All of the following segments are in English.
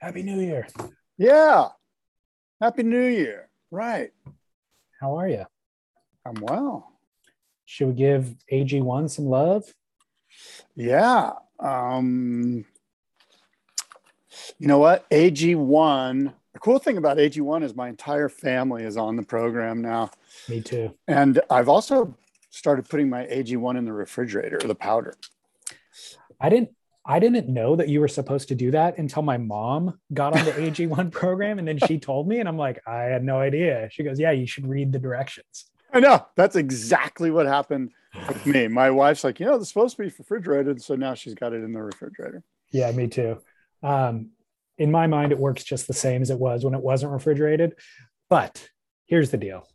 Happy New Year. Yeah. Happy New Year. Right. How are you? I'm well. Should we give AG1 some love? Yeah. You know what? AG1, the cool thing about AG1 is my entire family is on the program now. Me too. And I've also started putting my AG1 in the refrigerator, the powder. I didn't know that you were supposed to do that until my mom got on the AG1 program. And then she told me, and I'm like, I had no idea. She goes, yeah, you should read the directions. I know. That's exactly what happened with me. My wife's like, you know, it's supposed to be refrigerated. So now she's got it in the refrigerator. Yeah, me too. In my mind, it works just the same as it was when it wasn't refrigerated. But here's the deal.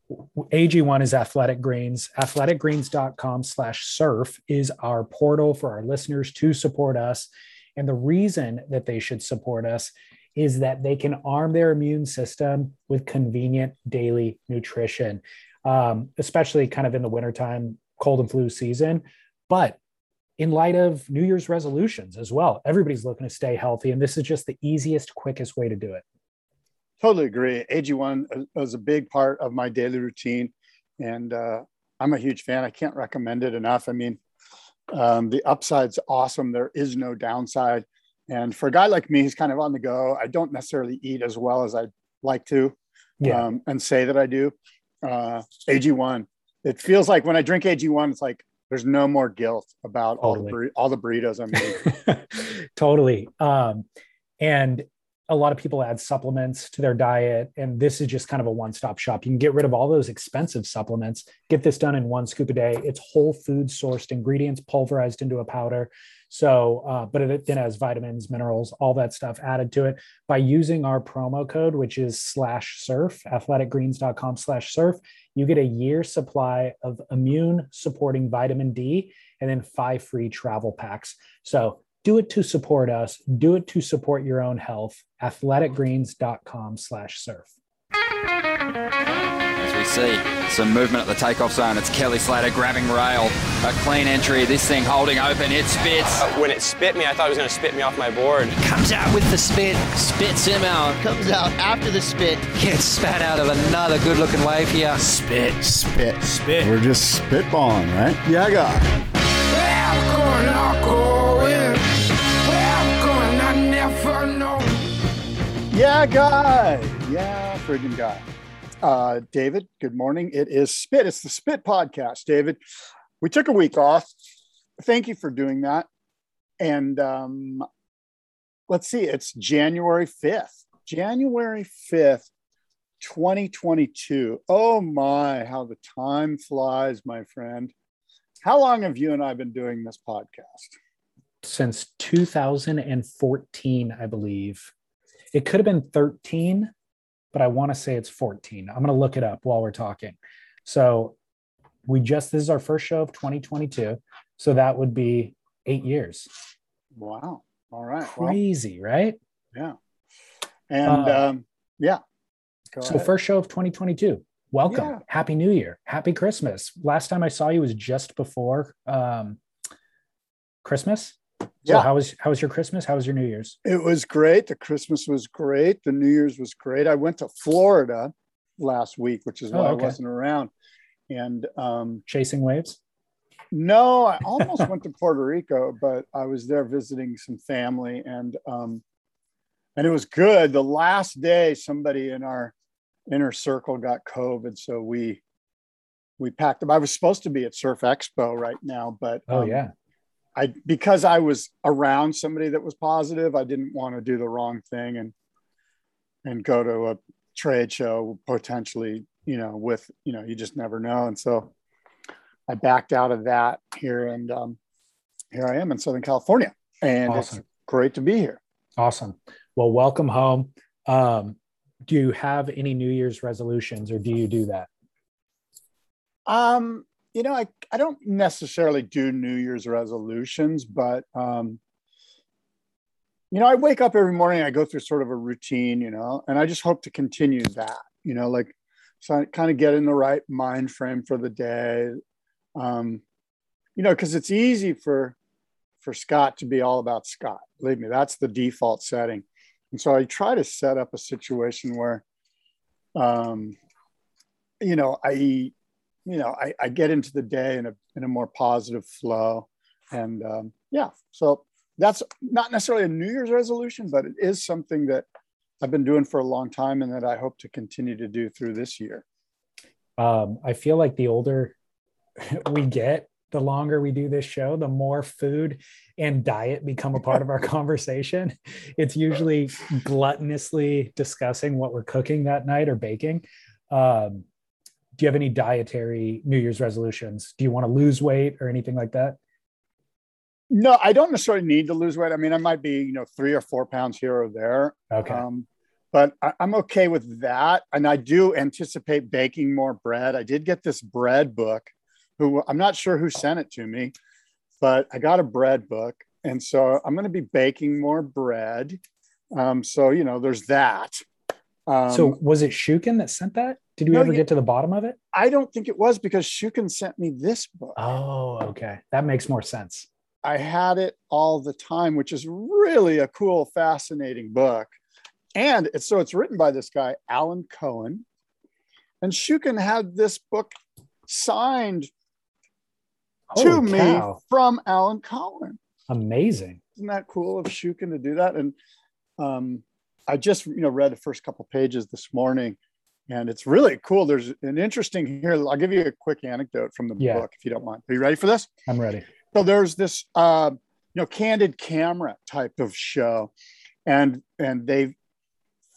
AG1 is Athletic Greens. athleticgreens.com/surf is our portal for our listeners to support us. And the reason that they should support us is that they can arm their immune system with convenient daily nutrition, especially kind of in the wintertime, cold and flu season. But in light of New Year's resolutions as well, everybody's looking to stay healthy. And this is just the easiest, quickest way to do it. Totally agree. AG1 was a big part of my daily routine. And I'm a huge fan. I can't recommend it enough. I mean, the upside's awesome. There is no downside. And for a guy like me, who's kind of on the go, I don't necessarily eat as well as I'd like to and say that I do. AG1, it feels like when I drink AG1, it's like, there's no more guilt about all the burritos I'm eating. Totally. And a lot of people add supplements to their diet. And this is just kind of a one-stop shop. You can get rid of all those expensive supplements, get this done in one scoop a day. It's whole food sourced ingredients pulverized into a powder. So, but it then has vitamins, minerals, all that stuff added to it by using our promo code, which is /surf, athleticgreens.com/surf. You get a year's supply of immune supporting vitamin D and then 5 free travel packs. So do it to support us. Do it to support your own health. athleticgreens.com/surf. As we see some movement at the takeoff zone, it's Kelly Slater grabbing rail. A clean entry. This thing holding open. It spits. When it spit me, I thought it was going to spit me off my board. He comes out with the spit. Spits him out. Comes out after the spit. Gets spat out of another good-looking wave here. Spit, spit, spit. We're just spitballing, right? Yaga. Yeah, guy. Yeah, friggin' guy. David, good morning. It is SPIT. It's the SPIT podcast, David. We took a week off. Thank you for doing that. And let's see, it's January 5th. January 5th, 2022. Oh my, how the time flies, my friend. How long have you and I been doing this podcast? Since 2014, I believe. It could have been 13. But I want to say it's 14. I'm going to look it up while we're talking. So this is our first show of 2022. So that would be 8 years. Wow. All right. Crazy, well, right? Yeah. And yeah. So ahead. First show of 2022. Welcome. Yeah. Happy New Year. Happy Christmas. Last time I saw you was just before Christmas. So yeah. How was your Christmas? How was your New Year's? It was great. The Christmas was great. The New Year's was great. I went to Florida last week, which is why I wasn't around. And chasing waves? No, I almost went to Puerto Rico, but I was there visiting some family, and it was good. The last day, somebody in our inner circle got COVID, so we packed them. I was supposed to be at Surf Expo right now, but because I was around somebody that was positive, I didn't want to do the wrong thing and go to a trade show potentially, you just never know. And so I backed out of that here, and here I am in Southern California, and It's great to be here. Awesome. Well, welcome home. Do you have any New Year's resolutions, or do you do that? You know, I don't necessarily do New Year's resolutions, but, I wake up every morning, I go through sort of a routine, and I just hope to continue that, so I kind of get in the right mind frame for the day, because it's easy for Scott to be all about Scott. Believe me, that's the default setting. And so I try to set up a situation where, I get into the day in a more positive flow. And so that's not necessarily a New Year's resolution, but it is something that I've been doing for a long time and that I hope to continue to do through this year. I feel like the older we get, the longer we do this show, the more food and diet become a part of our conversation. It's usually gluttonously discussing what we're cooking that night or baking. Do you have any dietary New Year's resolutions? Do you want to lose weight or anything like that? No, I don't necessarily need to lose weight. I mean, I might be, 3 or 4 pounds here or there. Okay. But I'm okay with that. And I do anticipate baking more bread. I did get this bread book. I'm not sure who sent it to me, but I got a bread book. And so I'm going to be baking more bread. There's that. So was it Shukin that sent that? Did we ever get to the bottom of it? I don't think it was, because Shukin sent me this book. Oh, okay. That makes more sense. I had it all the time, which is really a cool, fascinating book. And it's written by this guy, Alan Cohen. And Shukin had this book signed to me from Alan Cohen. Amazing. Isn't that cool of Shukin to do that? And I just, read the first couple pages this morning, and it's really cool. There's an interesting here. I'll give you a quick anecdote from the book, if you don't mind. Are you ready for this? I'm ready. So there's this, candid camera type of show, and they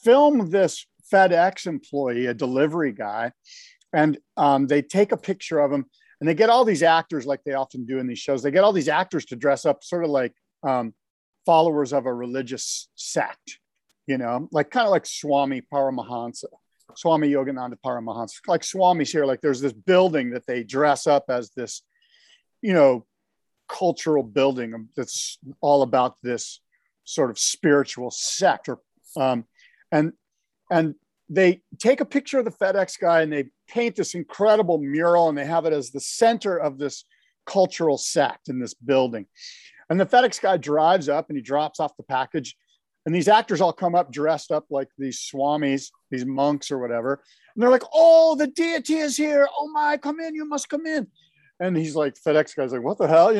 film this FedEx employee, a delivery guy, and they take a picture of him, and they get all these actors, like they often do in these shows. They get all these actors to dress up sort of like followers of a religious sect, like Swami Paramahansa, Swami Yogananda Paramahansa, like Swamis here. Like there's this building that they dress up as this, cultural building that's all about this sort of spiritual sect, and they take a picture of the FedEx guy and they paint this incredible mural, and they have it as the center of this cultural sect in this building. And the FedEx guy drives up and he drops off the package, and these actors all come up dressed up like these swamis, these monks or whatever, and they're like, "Oh, the deity is here. Oh my, come in, you must come in." And he's like, FedEx guy's like, "What the hell?"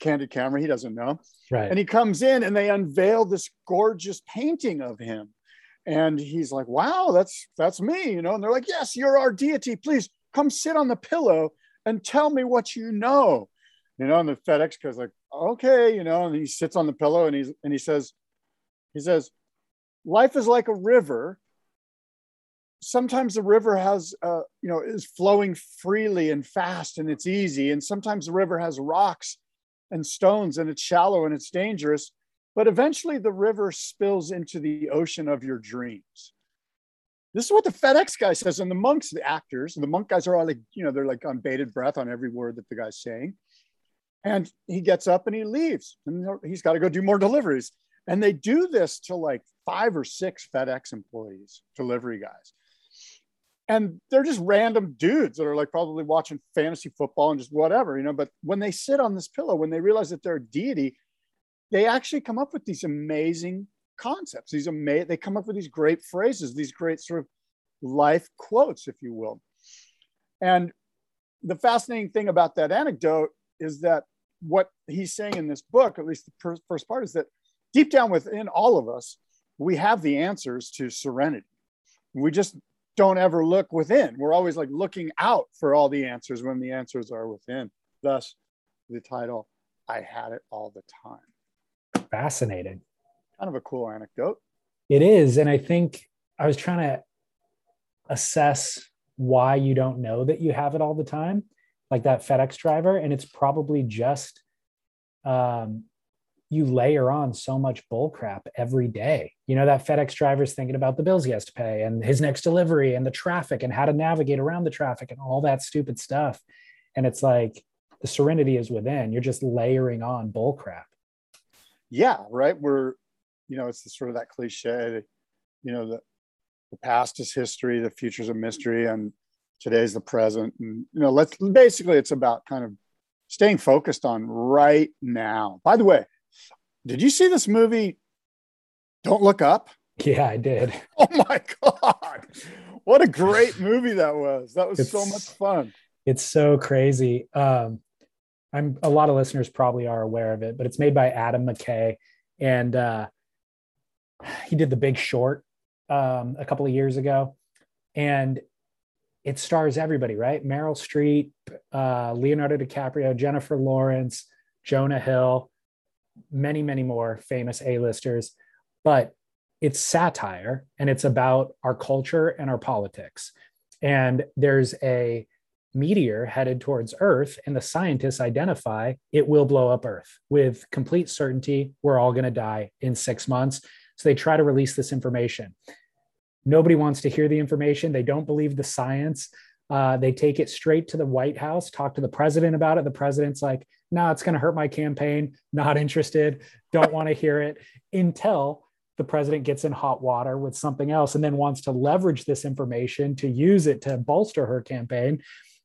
Candid camera, he doesn't know. Right. And he comes in and they unveil this gorgeous painting of him. And he's like, "Wow, that's me," And they're like, "Yes, you're our deity. Please come sit on the pillow and tell me what you know." And the FedEx guy's like, "Okay," and he sits on the pillow and he says, "Life is like a river. Sometimes the river has, is flowing freely and fast, and it's easy. And sometimes the river has rocks and stones, and it's shallow and it's dangerous. But eventually the river spills into the ocean of your dreams." This is what the FedEx guy says. And the monks, the actors, and the monk guys are all like, they're like on bated breath on every word that the guy's saying. And he gets up and he leaves, and he's got to go do more deliveries. And they do this to like 5 or 6 FedEx employees, delivery guys. And they're just random dudes that are like probably watching fantasy football and just whatever, but when they sit on this pillow, when they realize that they're a deity, they actually come up with these amazing concepts. They come up with these great phrases, these great sort of life quotes, if you will. And the fascinating thing about that anecdote is that what he's saying in this book, at least the first part, is that deep down within all of us, we have the answers to serenity. We just don't ever look within. We're always like looking out for all the answers when the answers are within. Thus the title, "I Had It All the Time." Fascinating. Kind of a cool anecdote. It is. And I think I was trying to assess why you don't know that you have it all the time, like that FedEx driver. And it's probably just, you layer on so much bull crap every day. That FedEx driver's thinking about the bills he has to pay and his next delivery and the traffic and how to navigate around the traffic and all that stupid stuff. And it's like the serenity is within. You're just layering on bull crap. Yeah, right. We're, it's the sort of that cliche, the past is history, the future's a mystery, and today's the present. And, basically it's about kind of staying focused on right now. By the way, did you see this movie, Don't Look Up? Yeah, I did. Oh my God. What a great movie that was. That was so much fun. It's so crazy. A lot of listeners probably are aware of it, but it's made by Adam McKay. And he did The Big Short a couple of years ago. And it stars everybody, right? Meryl Streep, Leonardo DiCaprio, Jennifer Lawrence, Jonah Hill, many, many more famous A-listers. But it's satire, and it's about our culture and our politics. And there's a meteor headed towards Earth, and the scientists identify it will blow up Earth with complete certainty. We're all going to die in 6 months. So they try to release this information. Nobody wants to hear the information. They don't believe the science. They take it straight to the White House, talk to the president about it. The president's like, no, it's going to hurt my campaign. Not interested. Don't want to hear it, until the president gets in hot water with something else and then wants to leverage this information to use it to bolster her campaign.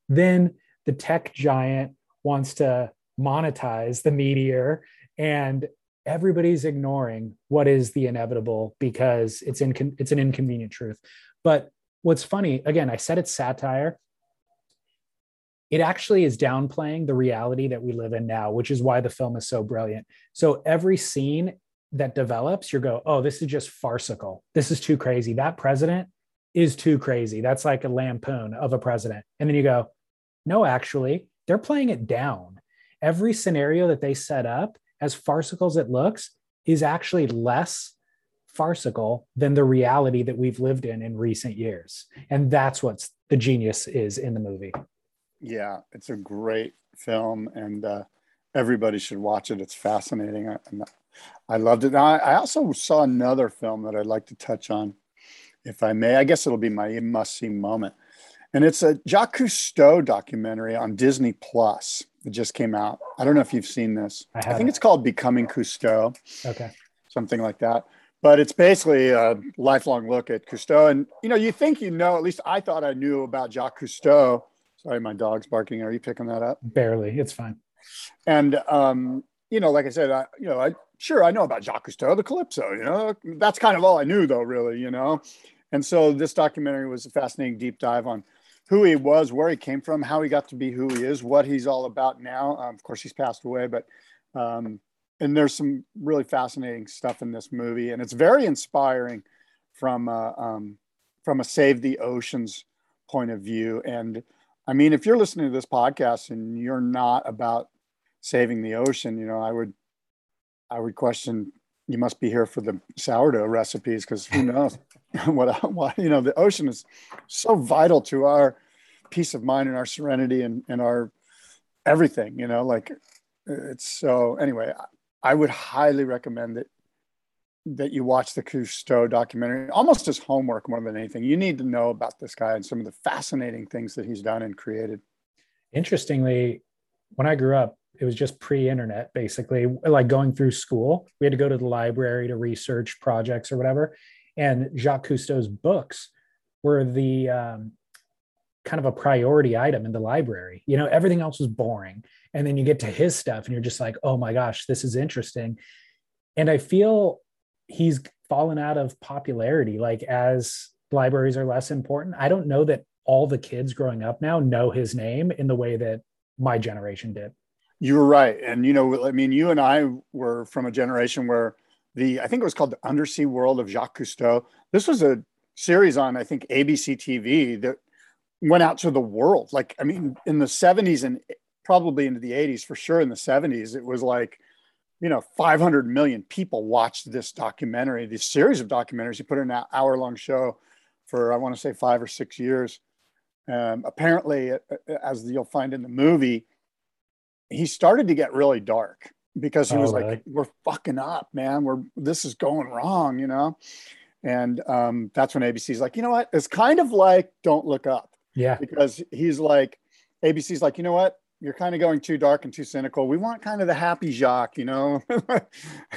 Then the tech giant wants to monetize the meteor, and everybody's ignoring what is the inevitable because it's an inconvenient truth. But what's funny, again, I said it's satire. It actually is downplaying the reality that we live in now, which is why the film is so brilliant. So every scene that develops, you go, oh, this is just farcical. This is too crazy. That president is too crazy. That's like a lampoon of a president. And then you go, no, actually, they're playing it down. Every scenario that they set up, as farcical as it looks, is actually less farcical than the reality that we've lived in recent years. And that's what the genius is in the movie. Yeah, it's a great film, and everybody should watch it. It's fascinating. I loved it. I also saw another film that I'd like to touch on, if I may. I guess it'll be my must-see moment. And it's a Jacques Cousteau documentary on Disney Plus. It just came out. I don't know if you've seen this. I think it's called Becoming Cousteau. Okay. Something like that. But it's basically a lifelong look at Cousteau. And, you know, you think you know, at least I thought I knew about Jacques Cousteau. Sorry, my dog's barking. Are you picking that up? Barely. It's fine. And, you know, like I said, I know about Jacques Cousteau, the Calypso, you know, that's kind of all I knew though, really, you know? And so this documentary was a fascinating deep dive on who he was, where he came from, how he got to be who he is, what he's all about now. Of course, he's passed away, but, and there's some really fascinating stuff in this movie, and it's very inspiring from a Save the Oceans point of view. And I mean, if you're listening to this podcast and you're not about saving the ocean, you know, I would question, you must be here for the sourdough recipes, because who knows what, you know, the ocean is so vital to our peace of mind and our serenity and our everything, you know, like it's so, anyway, I would highly recommend that you watch the Cousteau documentary, almost as homework more than anything. You need to know about this guy and some of the fascinating things that he's done and created. Interestingly, when I grew up, it was just pre-internet, basically, like going through school. We had to go to the library to research projects or whatever. And Jacques Cousteau's books were the kind of a priority item in the library. You know, everything else was boring. And then you get to his stuff and you're just like, oh my gosh, this is interesting. And I feel he's fallen out of popularity, like as libraries are less important. I don't know that all the kids growing up now know his name in the way that my generation did. You were right. And, you know, I mean, you and I were from a generation where I think it was called The Undersea World of Jacques Cousteau. This was a series on, I think, ABC TV that went out to the world. Like, I mean, in the 70s and probably into the 80s, for sure in the 70s, it was like, you know, 500 million people watched this documentary, this series of documentaries. He put in an hour-long show for, I want to say, 5 or 6 years. Apparently, as you'll find in the movie, he started to get really dark because he was like, we're fucking up, man. This is going wrong, you know? And that's when ABC's like, you know what? It's kind of like Don't Look Up. Yeah. Because he's like, ABC's like, you know what? You're kind of going too dark and too cynical. We want kind of the happy Jacques, you know?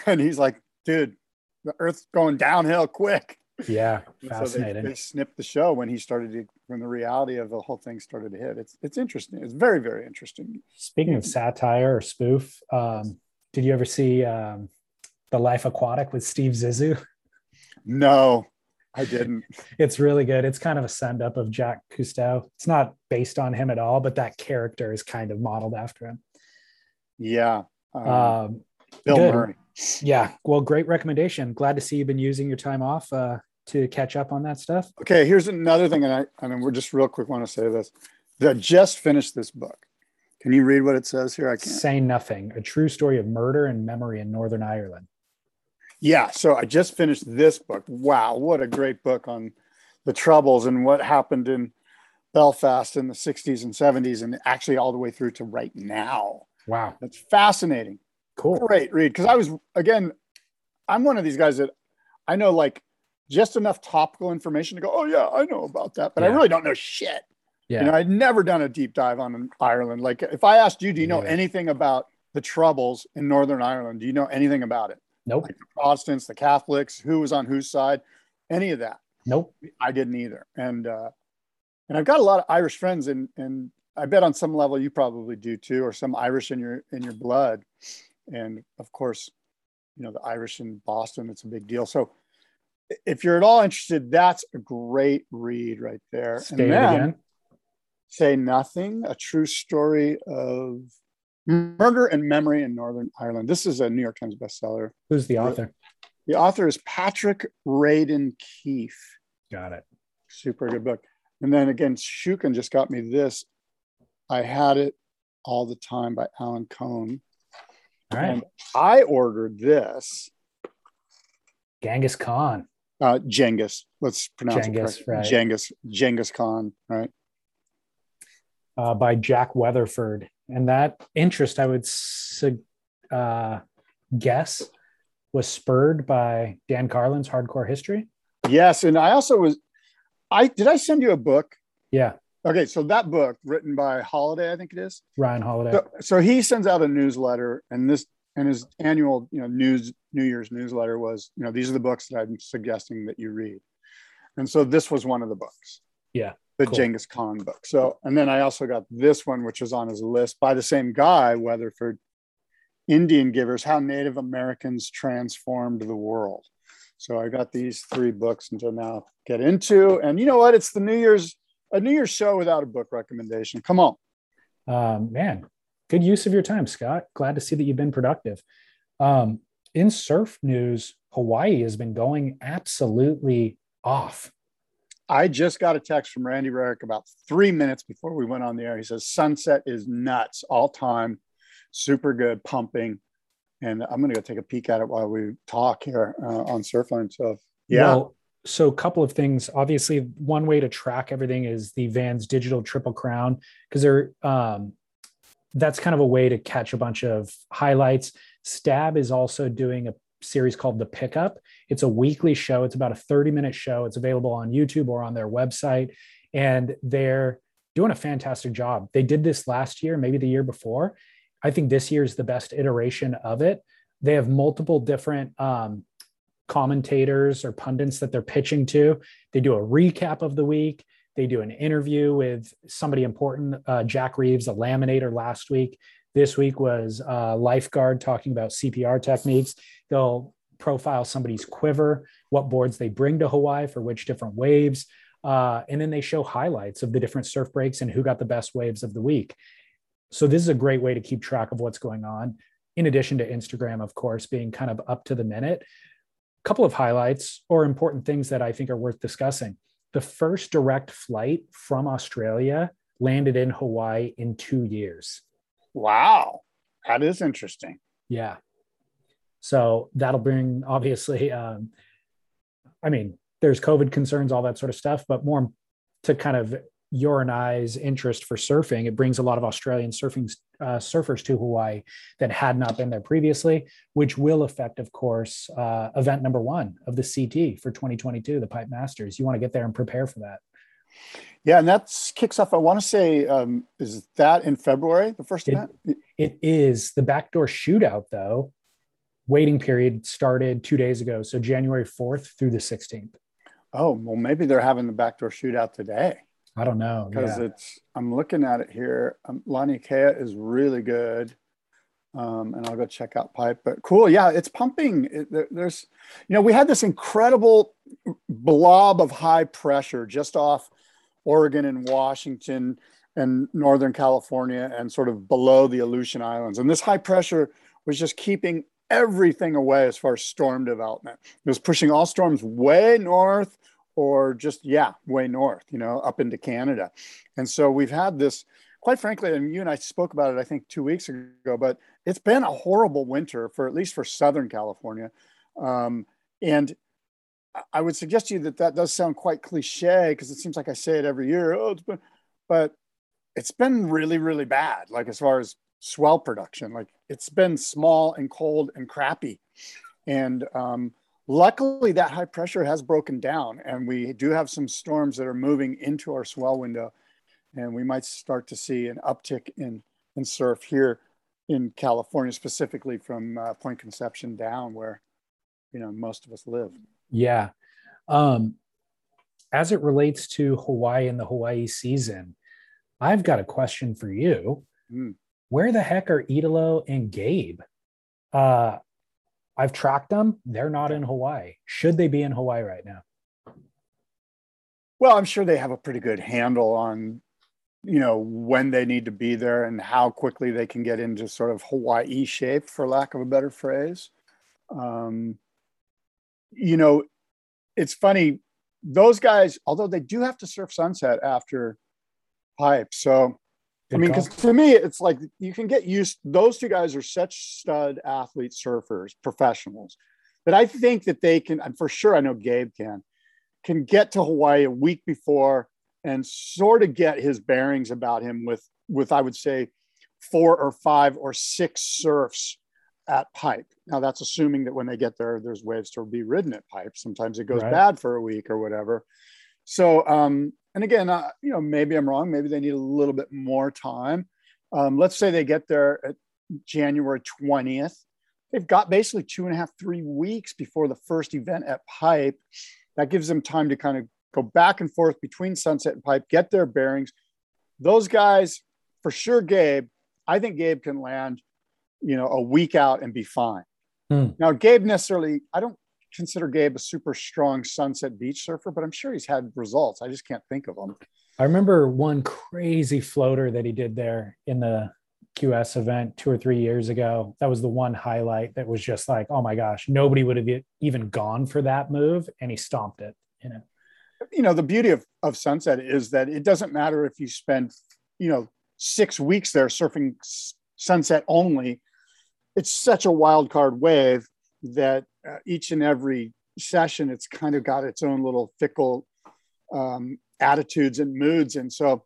And he's like, dude, the earth's going downhill quick. Yeah. Fascinating. So they snipped the show when the reality of the whole thing started to hit. It's interesting. It's very, very interesting. Speaking of satire or spoof, did you ever see The Life Aquatic with Steve Zissou? No, I didn't. It's really good. It's kind of a send up of Jacques Cousteau. It's not based on him at all, but that character is kind of modeled after him. Yeah. Bill good. Murray. Yeah. Well, great recommendation. Glad to see you've been using your time off to catch up on that stuff. Okay. Here's another thing. And I mean, we're just real quick. Want to say this. I just finished this book. Can you read what it says here? I can't. Say Nothing, a true story of murder and memory in Northern Ireland. Yeah. So I just finished this book. Wow. What a great book on the Troubles and what happened in Belfast in the 60s and 70s and actually all the way through to right now. Wow. That's fascinating. Cool. Great read. Because I was, again, I'm one of these guys that I know like just enough topical information to go, oh yeah, I know about that. But yeah. I really don't know shit. Yeah. You know, I'd never done a deep dive on Ireland. Like if I asked you, do you know anything about the Troubles in Northern Ireland? Do you know anything about it? Nope. Like the Protestants, the Catholics, who was on whose side, any of that. Nope. I didn't either. And I've got a lot of Irish friends, and I bet on some level you probably do too, or some Irish in your blood. And of course, you know, the Irish in Boston, it's a big deal. So if you're at all interested, that's a great read right there. Stay and then, again. Say Nothing, a true story of murder and memory in Northern Ireland. This is a New York Times bestseller. Who's the author? The author is Patrick Radin Keefe. Got it. Super good book. And then again, Shukin just got me this. I Had It All the Time by Alan Cohen. All right. And I ordered this. Genghis Khan. Genghis. Let's pronounce Genghis, it correctly. Right. Genghis Khan, right? By Jack Weatherford. And that interest, I would guess, was spurred by Dan Carlin's Hardcore History. Yes. And I also was, did I send you a book? Yeah. Okay. So that book written by Holiday, I think it is. Ryan Holiday. So he sends out a newsletter, and his annual, you know, New Year's newsletter was, you know, these are the books that I'm suggesting that you read. And so this was one of the books. Yeah. The cool. Genghis Khan book. So, and then I also got this one, which was on his list by the same guy, Weatherford, Indian Givers, How Native Americans Transformed the World. So I got these three books until now get into, and you know what? It's the New Year's show without a book recommendation. Come on. Man, good use of your time, Scott. Glad to see that you've been productive. In surf news, Hawaii has been going absolutely off. I just got a text from Randy Rarick about 3 minutes before we went on the air. He says, sunset is nuts, all time, super good, pumping. And I'm going to go take a peek at it while we talk here on Surfline. So, yeah. Well, so a couple of things. Obviously, one way to track everything is the Vans Digital Triple Crown, because they're that's kind of a way to catch a bunch of highlights. Stab is also doing a series called The Pickup. It's a weekly show. It's about a 30-minute show. It's available on YouTube or on their website. And they're doing a fantastic job. They did this last year, maybe the year before. I think this year is the best iteration of it. They have multiple different commentators or pundits that they're pitching to. They do a recap of the week. They do an interview with somebody important. Jack Reeves, a laminator last week. This week was lifeguard talking about CPR techniques. They'll profile somebody's quiver, what boards they bring to Hawaii for which different waves. And then they show highlights of the different surf breaks and who got the best waves of the week. So this is a great way to keep track of what's going on. In addition to Instagram, of course, being kind of up to the minute. A couple of highlights or important things that I think are worth discussing. The first direct flight from Australia landed in Hawaii in 2 years. Wow. That is interesting. Yeah. So that'll bring, obviously, I mean, there's COVID concerns, all that sort of stuff, but more to kind of your and I's interest for surfing. It brings a lot of Australian surfers to Hawaii that had not been there previously, which will affect, of course, event number one of the CT for 2022, the Pipe Masters. You want to get there and prepare for that. Yeah, and that kicks off, I want to say, is that in February, the first event? It is. The Backdoor Shootout, though, waiting period started 2 days ago, so January 4th through the 16th. Oh, well, maybe they're having the Backdoor Shootout today. I don't know. Because I'm looking at it here. Lani Kea is really good. and I'll go check out Pipe. But cool, yeah, it's pumping. There's, you know, we had this incredible blob of high pressure just off Oregon and Washington and Northern California and sort of below the Aleutian Islands. And this high pressure was just keeping everything away as far as storm development. It was pushing all storms way north or just, yeah, way north, you know, up into Canada. And so we've had this, quite frankly, and you and I spoke about it, I think 2 weeks ago, but it's been a horrible winter for, at least for Southern California. And I would suggest to you that that does sound quite cliche because it seems like I say it every year. Oh, it's been, but it's been really, really bad. Like as far as swell production, like it's been small and cold and crappy. And luckily that high pressure has broken down and we do have some storms that are moving into our swell window, and we might start to see an uptick in surf here in California, specifically from Point Conception down where, you know, most of us live. Yeah. As it relates to Hawaii and the Hawaii season, I've got a question for you. Mm. Where the heck are Italo and Gabe? I've tracked them. They're not in Hawaii. Should they be in Hawaii right now? Well, I'm sure they have a pretty good handle on, you know, when they need to be there and how quickly they can get into sort of Hawaii shape, for lack of a better phrase. You know, it's funny, those guys, although they do have to surf Sunset after Pipe. So, I mean, because to me, it's like you can get used, those two guys are such stud athlete surfers, professionals, that I think that they can, and for sure I know Gabe can get to Hawaii a week before and sort of get his bearings about him with I would say 4 or 5 or 6 surfs at Pipe. Now that's assuming that when they get there, there's waves to be ridden at Pipe. Sometimes it goes bad for a week or whatever. So, and again, you know, maybe I'm wrong. Maybe they need a little bit more time. Let's say they get there at January 20th. They've got basically 2.5, 3 weeks before the first event at Pipe. That gives them time to kind of go back and forth between Sunset and Pipe, get their bearings. Those guys, for sure, Gabe, I think Gabe can land, you know, a week out and be fine. Hmm. Now, Gabe necessarily, I don't consider Gabe a super strong Sunset Beach surfer, but I'm sure he's had results. I just can't think of them. I remember one crazy floater that he did there in the QS event 2 or 3 years ago. That was the one highlight that was just like, oh my gosh, nobody would have even gone for that move, and he stomped it. You know, the beauty of Sunset is that it doesn't matter if you spend, you know, 6 weeks there surfing Sunset only. It's such a wild card wave that each and every session, it's kind of got its own little fickle attitudes and moods. And so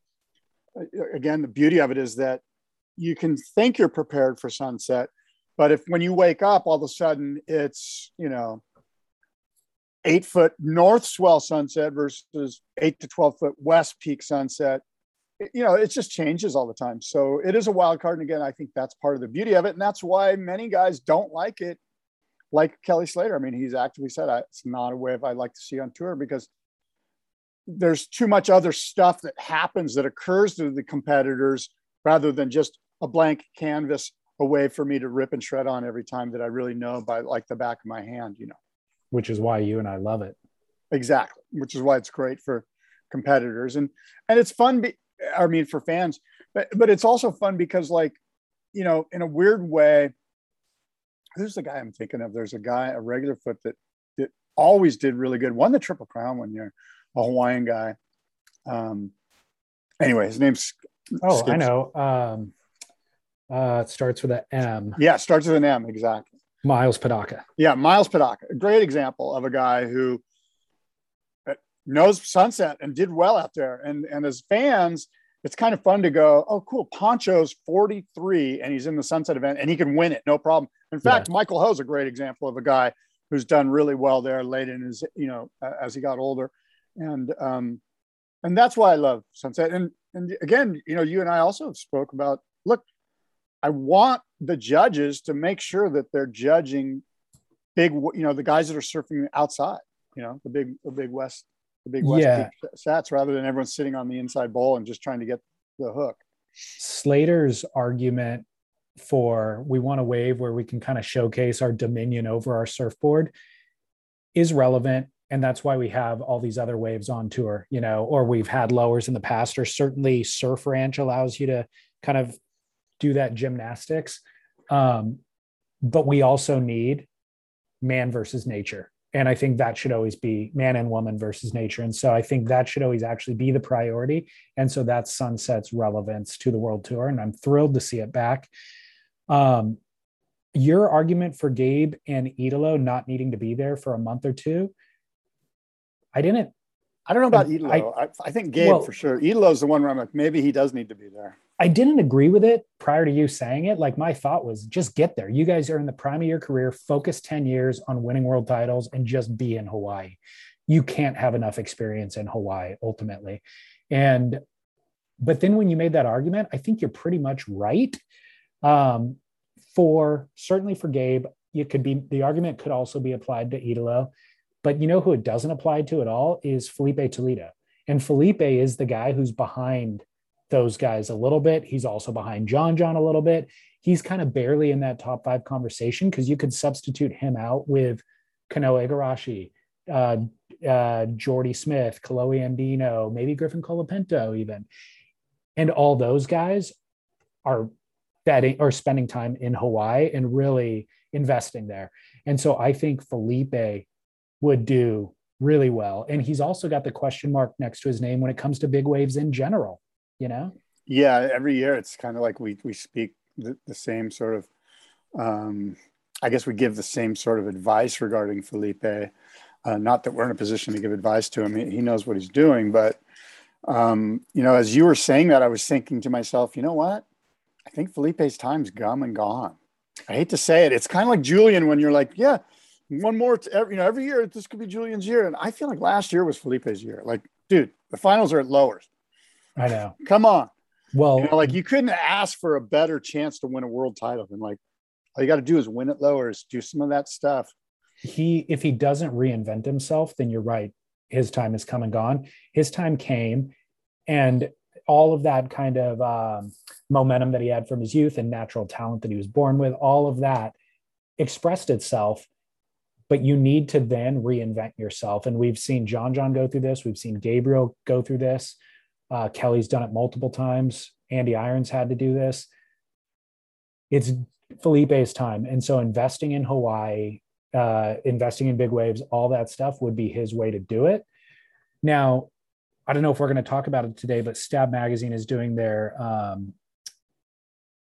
again, the beauty of it is that you can think you're prepared for Sunset, but if when you wake up, all of a sudden it's, you know, 8 foot north swell Sunset versus 8 to 12 foot west peak Sunset, you know, it just changes all the time. So it is a wild card. And again, I think that's part of the beauty of it. And that's why many guys don't like it. Like Kelly Slater. I mean, he's actively said, it's not a wave I like to see on tour because there's too much other stuff that happens that occurs to the competitors rather than just a blank canvas, a wave for me to rip and shred on every time that I really know by like the back of my hand, you know. Which is why you and I love it. Exactly. Which is why it's great for competitors. And it's fun, I mean, for fans, but it's also fun because, like, you know, in a weird way, who's the guy I'm thinking of? There's a guy, a regular foot that always did really good. Won the Triple Crown one year, a Hawaiian guy. Anyway, his name's... Oh, Skips. I know. It starts with an M. Yeah, starts with an M, exactly. Myles Padaca. Yeah, Myles Padaca. A great example of a guy who knows Sunset and did well out there. And as fans, it's kind of fun to go, oh, cool, Poncho's 43, and he's in the Sunset event, and he can win it, no problem. In fact, yeah. Michael Ho's a great example of a guy who's done really well there late in his, you know, as he got older. And that's why I love Sunset. And again, you know, you and I also spoke about, look, I want the judges to make sure that they're judging big, you know, the guys that are surfing outside, you know, the big West yeah. Sats, rather than everyone sitting on the inside bowl and just trying to get the hook. Slater's argument for we want a wave where we can kind of showcase our dominion over our surfboard is relevant. And that's why we have all these other waves on tour, you know, or we've had lowers in the past, or certainly Surf Ranch allows you to kind of do that gymnastics. But we also need man versus nature. And I think that should always be man and woman versus nature. And so I think that should always actually be the priority. And so that's Sunset's relevance to the world tour. And I'm thrilled to see it back. Your argument for Gabe and Idolo not needing to be there for a month or two. I don't know about Idolo. I think Gabe, well, for sure. Idolo's the one where I'm like, maybe he does need to be there. I didn't agree with it prior to you saying it. Like, my thought was just get there. You guys are in the prime of your career, focus 10 years on winning world titles and just be in Hawaii. You can't have enough experience in Hawaii ultimately. But then when you made that argument, I think you're pretty much right. Certainly for Gabe, the argument could also be applied to Idolo, but you know who it doesn't apply to at all is Felipe Toledo. And Felipe is the guy who's behind those guys a little bit. He's also behind John a little bit. He's kind of barely in that top five conversation because you could substitute him out with Kanoa Igarashi, Jordy Smith, Kaloi Andino, maybe Griffin Colapinto even. And all those guys are betting or spending time in Hawaii and really investing there. And so I think Felipe would do really well. And he's also got the question mark next to his name when it comes to big waves in general. You know? Yeah. Every year it's kind of like we speak the same sort of, I guess we give the same sort of advice regarding Felipe. Not that we're in a position to give advice to him. He knows what he's doing, but you know, as you were saying that, I was thinking to myself, you know what? I think Felipe's time's come and gone. I hate to say it. It's kind of like Julian when you're like, yeah, one more, every year, this could be Julian's year. And I feel like last year was Felipe's year. Like, dude, the finals are at Lowers. I know. Come on. Well, like, you couldn't ask for a better chance to win a world title than, like, all you got to do is win at Lowers, do some of that stuff. If he doesn't reinvent himself, then you're right. His time has come and gone. His time came, and all of that kind of momentum that he had from his youth and natural talent that he was born with, all of that expressed itself. But you need to then reinvent yourself. And we've seen John go through this. We've seen Gabriel go through this. Kelly's done it multiple times. Andy Irons had to do this. It's Felipe's time. And so investing in Hawaii, investing in big waves, all that stuff would be his way to do it. Now, I don't know if we're going to talk about it today, but Stab Magazine is doing their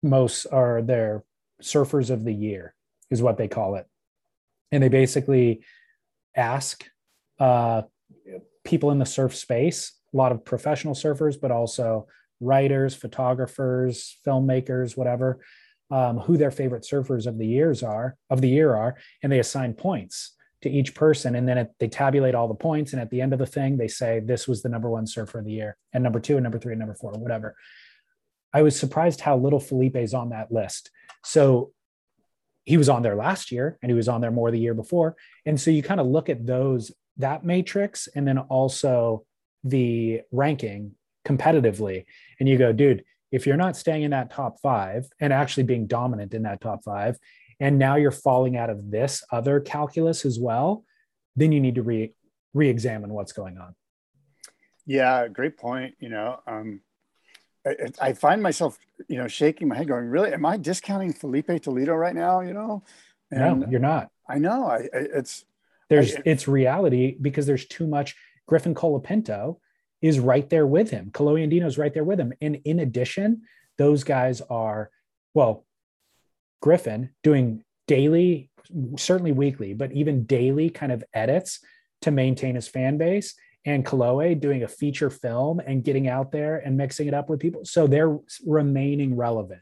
surfers of the year is what they call it. And they basically ask people in the surf space, a lot of professional surfers, but also writers, photographers, filmmakers, whatever, who their favorite surfers of the year are, and they assign points to each person. And then they tabulate all the points. And at the end of the thing, they say, this was the number one surfer of the year, and number two, and number three, and number four, whatever. I was surprised how little Felipe's on that list. So he was on there last year, and he was on there more the year before. And so you kind of look at that matrix, and then also the ranking competitively, and you go, dude, if you're not staying in that top five and actually being dominant in that top five, and now you're falling out of this other calculus as well, then you need to re-examine what's going on. Yeah, great point. I find myself, shaking my head going, really, am I discounting Felipe Toledo right now? No, you're not. I know. It's reality, because there's too much. Griffin Colapinto is right there with him. Kaloi Andino is right there with him. And in addition, those guys are, well, Griffin doing daily, certainly weekly, but even daily kind of edits to maintain his fan base, and Kaloi doing a feature film and getting out there and mixing it up with people. So they're remaining relevant.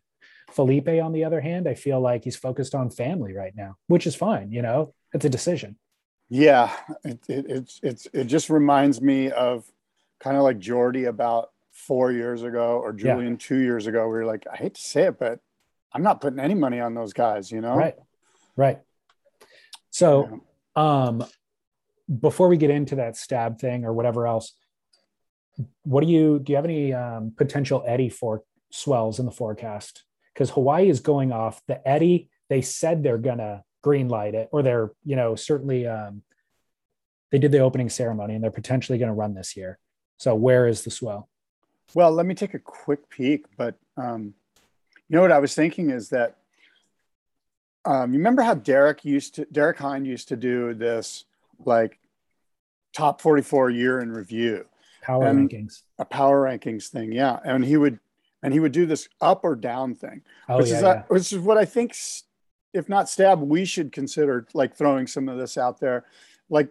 Felipe, on the other hand, I feel like he's focused on family right now, which is fine. It's a decision. Yeah, it just reminds me of kind of like Jordy about 4 years ago, or Julian 2 years ago, where you're like, I hate to say it, but I'm not putting any money on those guys, Right. So before we get into that Stab thing or whatever else, do you have any potential Eddie for swells in the forecast? because Hawaii is going off the eddy. They said they're going to green light it, or they're, you know, certainly they did the opening ceremony and they're potentially going to run this year. So where is the swell? Well, let me take a quick peek, but you know what I was thinking is that you remember how Derek Hine used to do this like top 44 year in review, rankings, a power rankings thing. Yeah. And he would do this up or down thing, which is what I think, if not Stab, we should consider like throwing some of this out there. Like,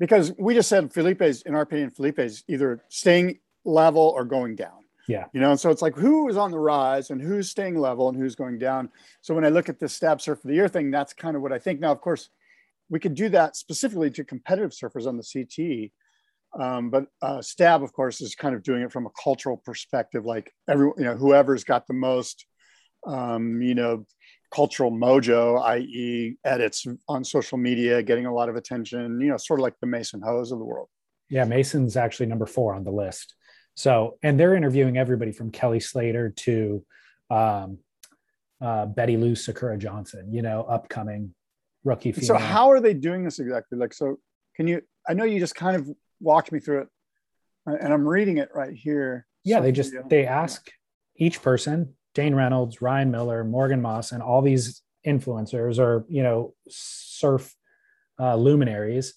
because we just said Felipe's, in our opinion, Felipe's either staying level or going down. Yeah. You know, and so it's like, who is on the rise and who's staying level and who's going down. So when I look at the Stab Surf of the Year thing, that's kind of what I think. Now, of course, we could do that specifically to competitive surfers on the CT. But Stab, of course, is kind of doing it from a cultural perspective, like everyone, you know, whoever's got the most, you know, cultural mojo, i.e. edits on social media, getting a lot of attention, you know, sort of like the Mason Hoes of the world. Yeah. Mason's actually number 4 on the list. So, and they're interviewing everybody from Kelly Slater to Betty Lou Sakura Johnson, you know, upcoming rookie female. So how are they doing this exactly? Like, so can you, I know you just kind of walked me through it and I'm reading it right here. Yeah. So they ask each person, Dane Reynolds, Ryan Miller, Morgan Moss, and all these influencers are, you know, surf luminaries.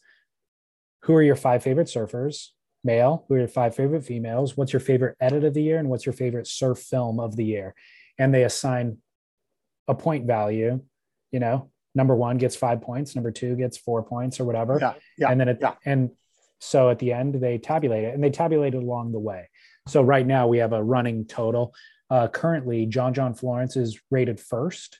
Who are your 5 favorite surfers, male? Who are your 5 favorite females? What's your favorite edit of the year? And what's your favorite surf film of the year? And they assign a point value, you know, number 1 gets 5 points, number 2 gets 4 points or whatever. Yeah, and then and so at the end, they tabulate it, and they tabulate it along the way. So right now we have a running total. Currently, John Florence is rated 1st,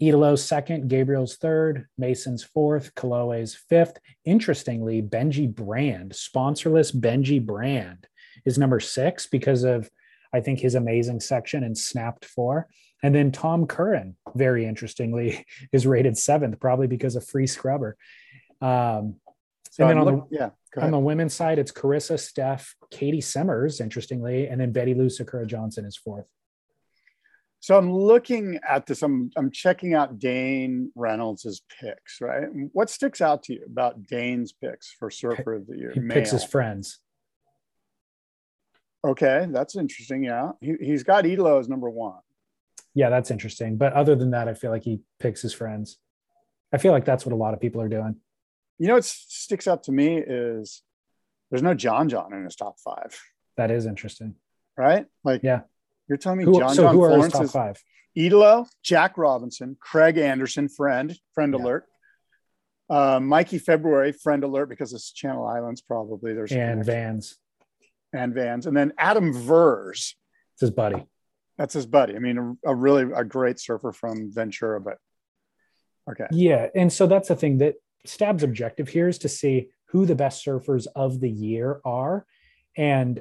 Idolo's 2nd, Gabriel's 3rd, Mason's 4th, Kaloe's 5th. Interestingly, Benji Brand, sponsorless Benji Brand, is number 6 because of, I think, his amazing section in Snapped Four. And then Tom Curran, very interestingly, is rated 7th, probably because of Free Scrubber. So and then on the women's side, it's Carissa, Steph, Katie Semmers, interestingly, and then Betty Lou Sakura Johnson is 4th. So I'm looking at this. I'm checking out Dane Reynolds' picks, right? What sticks out to you about Dane's picks for Surfer of the Year? He picks his friends. Okay, that's interesting. Yeah, he's got Idolo as number 1. Yeah, that's interesting. But other than that, I feel like he picks his friends. I feel like that's what a lot of people are doing. You know what sticks out to me is there's no John in his top 5. That is interesting, right? Like, yeah, you're telling me John Florence is top 5? Idolo, Jack Robinson, Craig Anderson, friend alert, Mikey February, friend alert because it's Channel Islands probably. There's and Vans, and then Adam Vers. It's his buddy. That's his buddy. I mean, a really great surfer from Ventura, but okay, yeah, and so that's the thing that. Stab's objective here is to see who the best surfers of the year are. And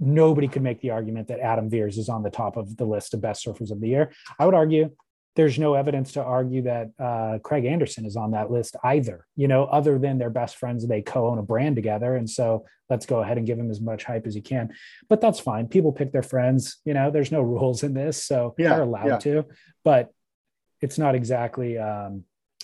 nobody could make the argument that Adam Vers is on the top of the list of best surfers of the year. I would argue there's no evidence to argue that Craig Anderson is on that list either, you know, other than they're best friends and they co-own a brand together. And so let's go ahead and give him as much hype as you can, but that's fine. People pick their friends, you know, there's no rules in this, so they're allowed to, but it's not exactly,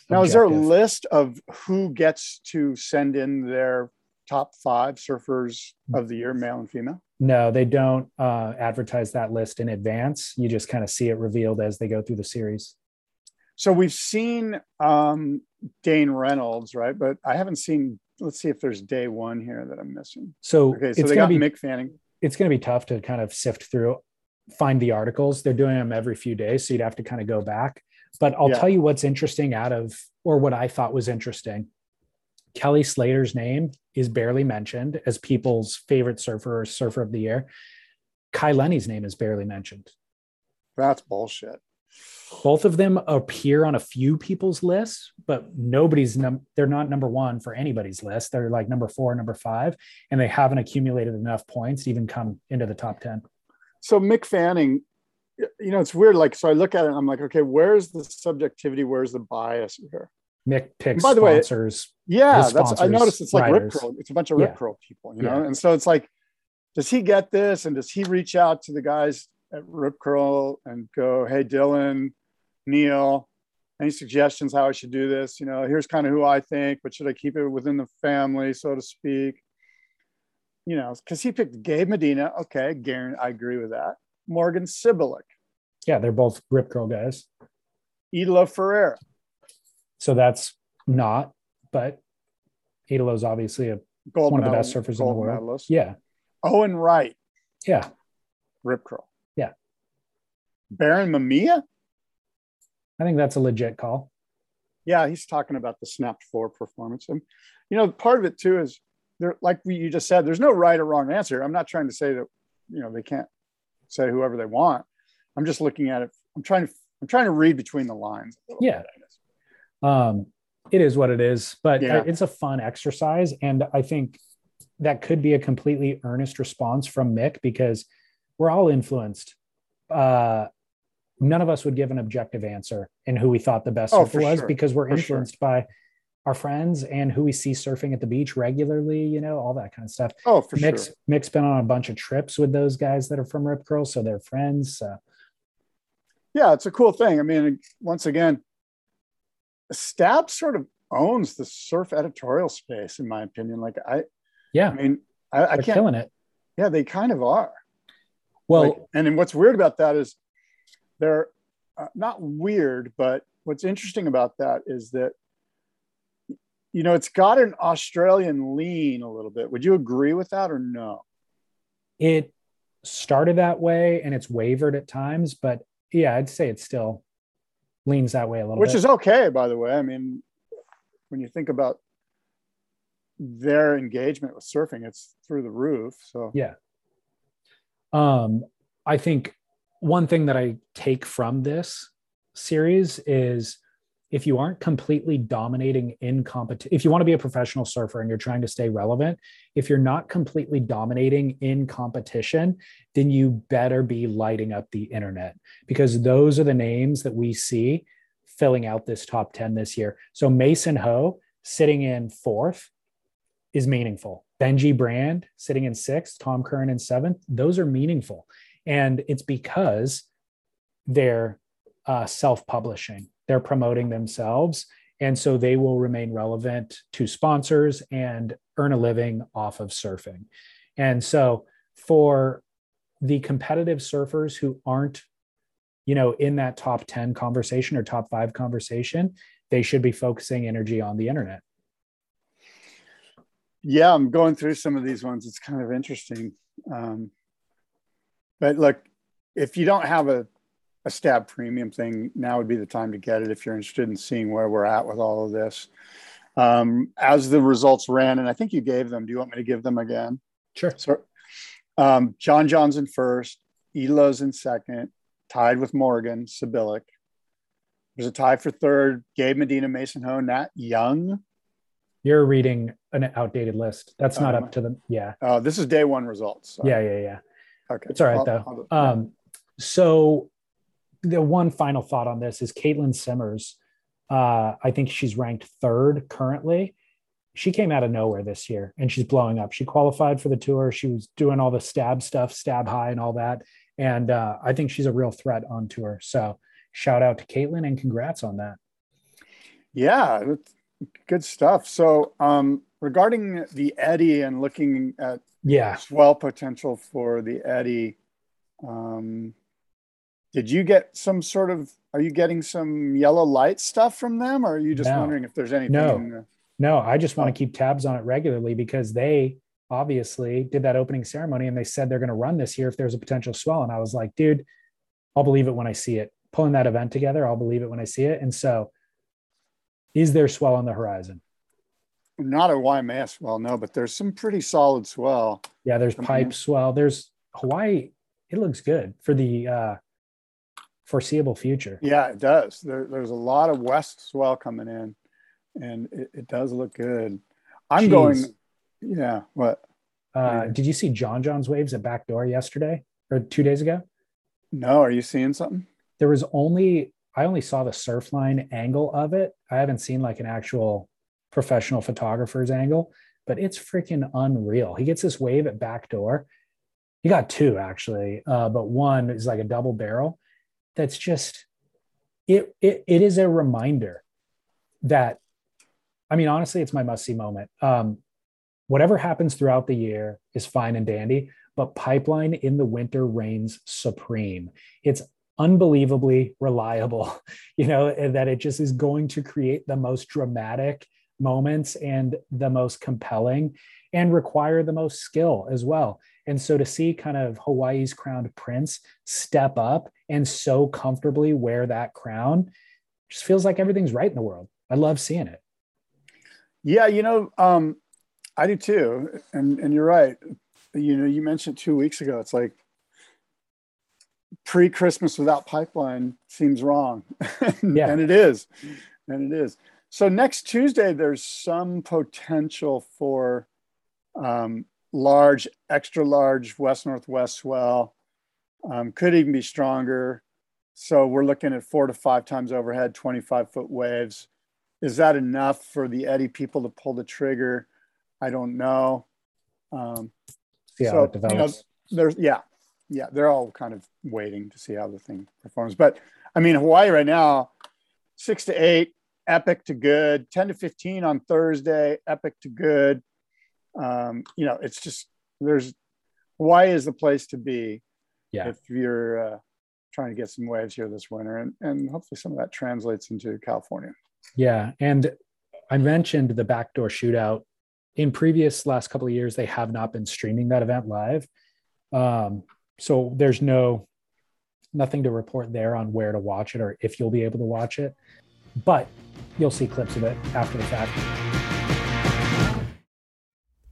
now, is there a list of who gets to send in their top 5 surfers of the year, male and female? No, they don't advertise that list in advance. You just kind of see it revealed as they go through the series. So we've seen Dane Reynolds, right? But I haven't seen, let's see if there's day 1 here that I'm missing. So, okay, so they got Mick Fanning. It's going to be tough to kind of sift through, find the articles. They're doing them every few days, so you'd have to kind of go back. But I'll tell you what's interesting what I thought was interesting. Kelly Slater's name is barely mentioned as people's favorite surfer or surfer of the year. Kai Lenny's name is barely mentioned. That's bullshit. Both of them appear on a few people's lists, but they're not number 1 for anybody's list. They're like number 4, number 5, and they haven't accumulated enough points to even come into the top 10. So Mick Fanning, you know, it's weird. Like, so I look at it and I'm like, okay, where's the subjectivity? Where's the bias here? Mick picks sponsors. I noticed it's like Rip Curl. It's a bunch of Rip Curl people, you know? And so it's like, does he get this? And does he reach out to the guys at Rip Curl and go, hey, Dylan, Neil, any suggestions how I should do this? You know, here's kind of who I think, but should I keep it within the family, so to speak? You know, because he picked Gabe Medina. Okay, Garen, I agree with that. Morgan Sibilic. Yeah, they're both Rip Curl guys. Idolo Ferreira. So that's not, but Idolo's obviously one of the best surfers in the world. Medalist. Yeah. Owen Wright. Yeah. Rip Curl. Yeah. Baron Mamiya? I think that's a legit call. Yeah, he's talking about the Snapped Four performance. And, you know, part of it, too, is there, like you just said, there's no right or wrong answer. I'm not trying to say that, you know, they can't say whoever they want. I'm just looking at it. I'm trying to read between the lines a little bit, I guess. It is what it is, but it's a fun exercise. And I think that could be a completely earnest response from Mick, because we're all influenced. None of us would give an objective answer in who we thought the best surfer was, because we're influenced by our friends and who we see surfing at the beach regularly, you know, all that kind of stuff. Oh, for sure. Mick's been on a bunch of trips with those guys that are from Rip Curl, so they're friends. So. Yeah, it's a cool thing. I mean, once again, Stab sort of owns the surf editorial space, in my opinion. Like I can't, killing it. Yeah, they kind of are. Well, like, and what's weird about that is they're not weird, but what's interesting about that is that, you know, it's got an Australian lean a little bit. Would you agree with that or no? It started that way and it's wavered at times, but yeah, I'd say it's still leans that way a little bit. Which is okay, by the way. I mean, when you think about their engagement with surfing, it's through the roof. So yeah. I think one thing that I take from this series is, if you aren't completely dominating in competition, if you want to be a professional surfer and you're trying to stay relevant, if you're not completely dominating in competition, then you better be lighting up the internet, because those are the names that we see filling out this top 10 this year. So Mason Ho sitting in fourth is meaningful. Benji Brand sitting in sixth, Tom Curran in seventh. Those are meaningful. And it's because they're self-publishing. They're promoting themselves, and so they will remain relevant to sponsors and earn a living off of surfing. And so for the competitive surfers who aren't, you know, in that top 10 conversation or top 5 conversation, they should be focusing energy on the internet. Yeah, I'm going through some of these ones. It's kind of interesting. But look, if you don't have a Stab premium thing, now would be the time to get it if you're interested in seeing where we're at with all of this. As the results ran, and I think you gave them, do you want me to give them again? Sure. So, John's in first, Elo's in second, tied with Morgan Sibilic. There's a tie for third, Gabe Medina, Mason Ho, Nat Young. You're reading an outdated list. That's not up to them. Yeah. This is day one results. So. Yeah. Okay. It's all right though. So the one final thought on this is Caitlin Simmers. I think she's ranked third currently. She came out of nowhere this year and she's blowing up. She qualified for the tour. She was doing all the Stab stuff, Stab High and all that. And I think she's a real threat on tour. So shout out to Caitlin and congrats on that. Yeah, good stuff. So regarding the Eddy and looking at swell potential for the Eddy, did you get some sort of, are you getting some yellow light stuff from them? Or are you just wondering if there's anything? No, I just want to keep tabs on it regularly, because they obviously did that opening ceremony and they said they're going to run this year if there's a potential swell. And I was like, dude, I'll believe it when I see it. Pulling that event together, I'll believe it when I see it. And so is there swell on the horizon? Not a YMS swell, no, but there's some pretty solid swell. Yeah, there's pipe swell. There's Hawaii. It looks good for the foreseeable future. Yeah, it does. There's a lot of west swell coming in and it does look good. I'm going, yeah, what? Did you see John's waves at Backdoor yesterday or 2 days ago? No, are you seeing something? I only saw the Surfline angle of it. I haven't seen like an actual professional photographer's angle, but it's freaking unreal. He gets this wave at Backdoor He got two actually, but one is like a double barrel. That's just, it is a reminder that, I mean, honestly, it's my must-see moment. Whatever happens throughout the year is fine and dandy, but Pipeline in the winter reigns supreme. It's unbelievably reliable, you know, and that it just is going to create the most dramatic moments and the most compelling and require the most skill as well. And so to see kind of Hawaii's crowned prince step up and so comfortably wear that crown, just feels like everything's right in the world. I love seeing it. Yeah, you know, I do too. And you're right. You know, you mentioned 2 weeks ago, it's like pre-Christmas without Pipeline seems wrong. Yeah. And it is. And it is. So next Tuesday, there's some potential for large, extra large west-northwest swell. Could even be stronger. So we're looking at 4 to 5 times overhead, 25-foot waves. Is that enough for the eddy people to pull the trigger? I don't know. Yeah, so, it develops. You know, yeah, they're all kind of waiting to see how the thing performs. But I mean, Hawaii right now, 6 to 8, epic to good, 10 to 15 on Thursday, epic to good. You know, it's just, Hawaii is the place to be. Yeah. If you're trying to get some waves here this winter, and hopefully some of that translates into California. Yeah. And I mentioned the Backdoor Shootout. In previous last couple of years, they have not been streaming that event live. So there's nothing to report there on where to watch it or if you'll be able to watch it, but you'll see clips of it after the fact.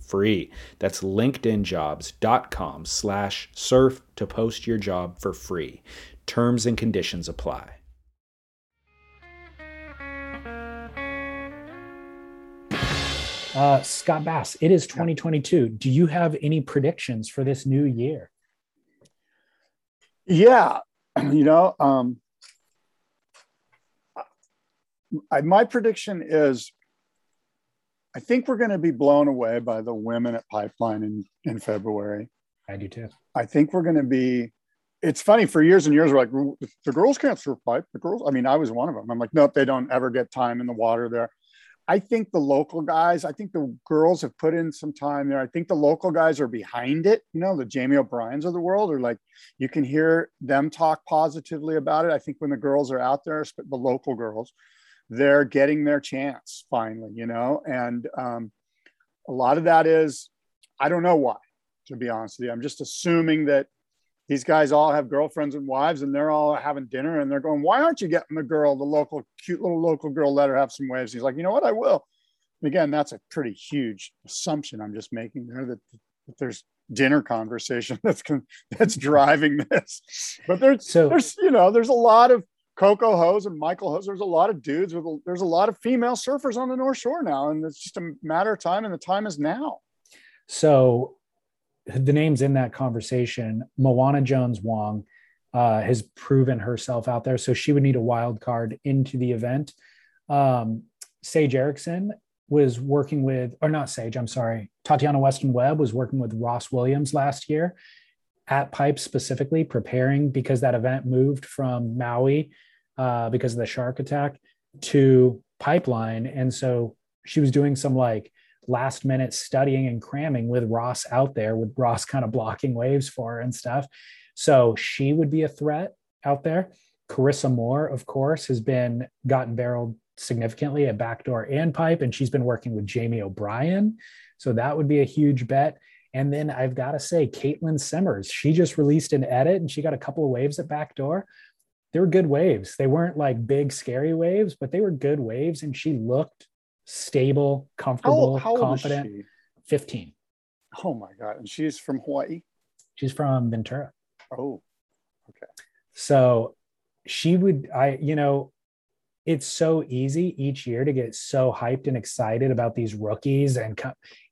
free. That's LinkedInjobs.com/surf to post your job for free. Terms and conditions apply. Scott Bass, it is 2022. Do you have any predictions for this new year? Yeah, you know, my prediction is, I think we're going to be blown away by the women at Pipeline in February. I do too. I think we're going to be, it's funny, for years and years, we're like, the girls can't surf pipe. The girls, I mean, I was one of them. I'm like, nope, they don't ever get time in the water there. I think the local guys, I think the girls have put in some time there. I think the local guys are behind it. You know, the Jamie O'Briens of the world are like, you can hear them talk positively about it. I think when the girls are out there, the local girls, they're getting their chance finally, you know, and a lot of that is, I don't know why, to be honest with you. I'm just assuming that these guys all have girlfriends and wives, and they're all having dinner, and they're going, why aren't you getting the girl, the local, cute little local girl, let her have some waves? He's like, you know what, I will. And again, that's a pretty huge assumption I'm just making there, that there's dinner conversation that's driving this. But there's, you know, there's a lot of Coco Hose and Michael Hose. There's a lot of dudes there's a lot of female surfers on the North Shore now, and it's just a matter of time, and the time is now. So the names in that conversation, Moana Jones Wong has proven herself out there, so she would need a wild card into the event. Sage Erickson was working with, or not Sage, I'm sorry, Tatiana Weston Webb was working with Ross Williams last year at Pipe specifically, preparing, because that event moved from Maui because of the shark attack to Pipeline. And so she was doing some like last minute studying and cramming with Ross out there, with Ross kind of blocking waves for her and stuff. So she would be a threat out there. Carissa Moore, of course, has been gotten barreled significantly at Backdoor and Pipe, and she's been working with Jamie O'Brien. So that would be a huge bet. And then I've got to say, Caitlin Simmers, she just released an edit and she got a couple of waves at Backdoor. They were good waves. They weren't like big, scary waves, but they were good waves. And she looked stable, comfortable, confident. How old is she? 15. Oh my God. And she's from Hawaii? She's from Ventura. Oh, okay. So she would, you know, it's so easy each year to get so hyped and excited about these rookies, and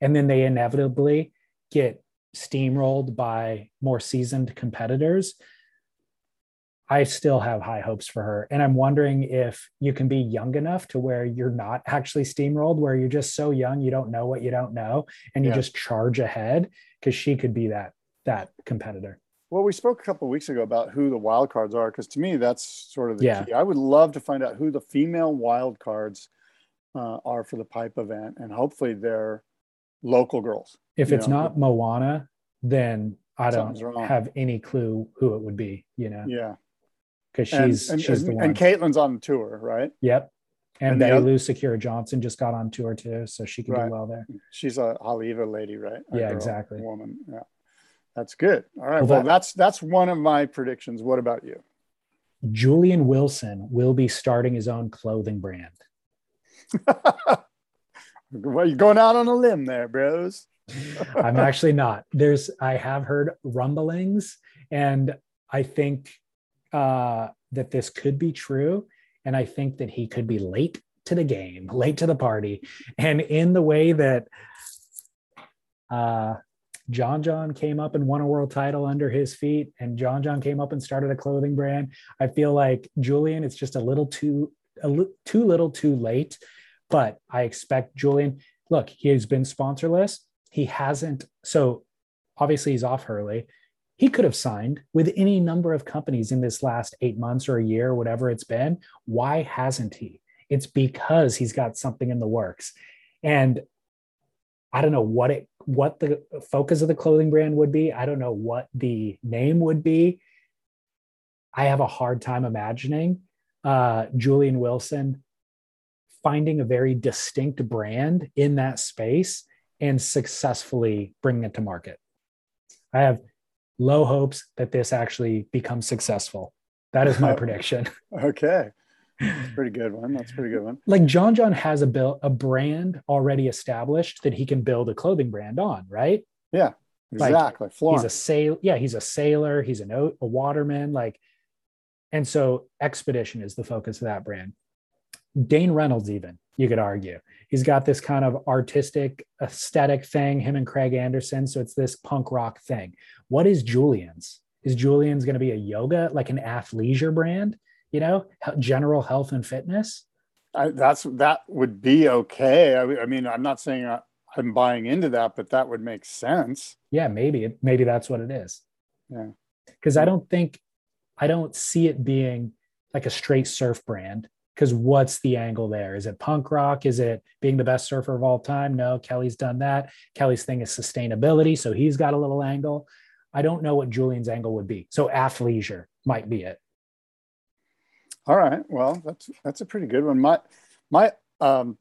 then they inevitably get steamrolled by more seasoned competitors. I still have high hopes for her. And I'm wondering if you can be young enough to where you're not actually steamrolled, where you're just so young, you don't know what you don't know, and you just charge ahead, because she could be that competitor. Well, we spoke a couple of weeks ago about who the wild cards are, because to me, that's sort of the key. I would love to find out who the female wild cards are for the Pipe event, and hopefully they're local girls. If it's not Moana, then I don't have any clue who it would be, you know? Yeah. Because she's the one. And Caitlin's on the tour, right? Yep. And Lou Secura Johnson just got on tour too, so she could do well there. She's a Oliva lady, right? Yeah, exactly. Woman, yeah. That's good. All right. Well, that's one of my predictions. What about you? Julian Wilson will be starting his own clothing brand. Well, you're going out on a limb there, bros. I'm actually not. I have heard rumblings, and I think that this could be true. And I think that he could be late to the game, late to the party. And in the way that John came up and won a world title under his feet, and John came up and started a clothing brand, I feel like Julian, it's just a little too little too late. But I expect Julian, look, he's been sponsorless. He hasn't. So obviously he's off Hurley. He could have signed with any number of companies in this last 8 months or a year, or whatever it's been. Why hasn't he? It's because he's got something in the works. And I don't know what the focus of the clothing brand would be. I don't know what the name would be. I have a hard time imagining Julian Wilson finding a very distinct brand in that space and successfully bringing it to market. I have low hopes that this actually becomes successful. That is my prediction. Okay. That's a pretty good one. Like John has a brand already established that he can build a clothing brand on, right? Yeah, exactly. Like he's a sailor. He's a waterman. Like, and so Expedition is the focus of that brand. Dane Reynolds, even, you could argue, he's got this kind of artistic aesthetic thing, him and Craig Anderson. So it's this punk rock thing. What is Julian's? Is Julian's going to be a yoga, like an athleisure brand, you know, general health and fitness? That would be okay. I mean, I'm not saying I'm buying into that, but that would make sense. Yeah, maybe that's what it is. Yeah. Because I don't see it being like a straight surf brand. Because what's the angle there? Is it punk rock? Is it being the best surfer of all time? No, Kelly's done that. Kelly's thing is sustainability. So he's got a little angle. I don't know what Julian's angle would be. So athleisure might be it. All right. Well, that's a pretty good one. My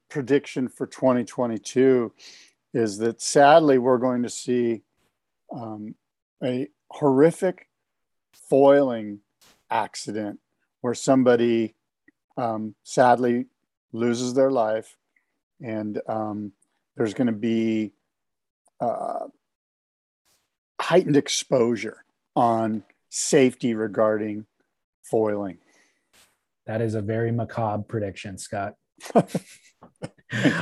prediction for 2022 is that sadly we're going to see a horrific foiling accident where somebody sadly loses their life, and there's going to be heightened exposure on safety regarding foiling. That is a very macabre prediction, Scott. Thank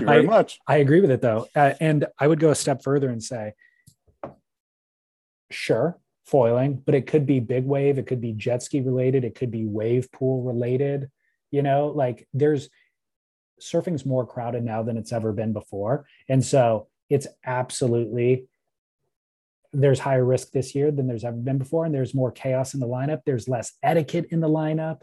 you very much. I agree with it, though. And I would go a step further and say, sure, foiling, but it could be big wave. It could be jet ski related. It could be wave pool related. You know, like surfing's more crowded now than it's ever been before. And so it's absolutely, there's higher risk this year than there's ever been before. And there's more chaos in the lineup. There's less etiquette in the lineup.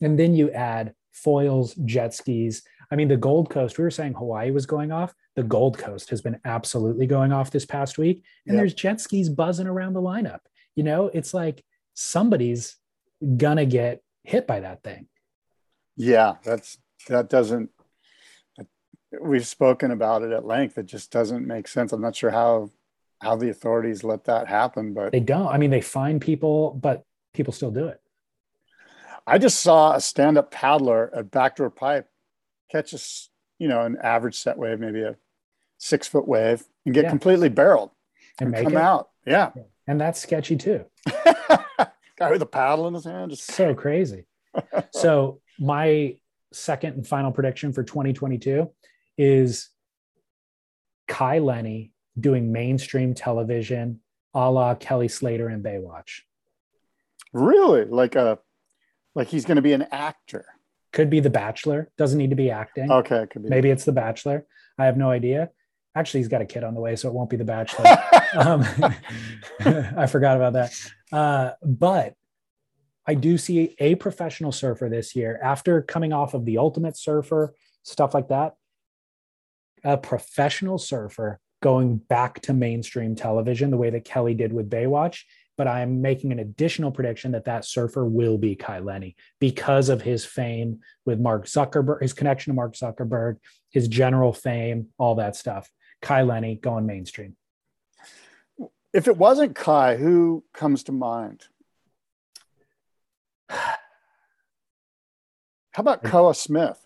And then you add foils, jet skis. I mean, the Gold Coast, we were saying Hawaii was going off. The Gold Coast has been absolutely going off this past week. And there's jet skis buzzing around the lineup. You know, it's like somebody's gonna get hit by that thing. Yeah, we've spoken about it at length. It just doesn't make sense. I'm not sure how the authorities let that happen, but they don't. I mean, they fine people, but people still do it. I just saw a stand-up paddler at Backdoor Pipe catch an average set wave, maybe a 6-foot wave, and get completely barreled and come out. Yeah. And that's sketchy too. Guy with a paddle in his hand. Just so crazy. So my second and final prediction for 2022 is Kai Lenny doing mainstream television a la Kelly Slater and Baywatch. Really? Like he's going to be an actor. Could be The Bachelor. Doesn't need to be acting. Okay. It could be. Maybe it's The Bachelor. I have no idea. Actually, he's got a kid on the way, so it won't be The Bachelor. I forgot about that. But I do see a professional surfer this year after coming off of The Ultimate Surfer, stuff like that. A professional surfer going back to mainstream television the way that Kelly did with Baywatch. But I'm making an additional prediction that surfer will be Kai Lenny because of his fame with Mark Zuckerberg, his connection to Mark Zuckerberg, his general fame, all that stuff. Kai Lenny going mainstream. If it wasn't Kai, who comes to mind? How about Koa Smith?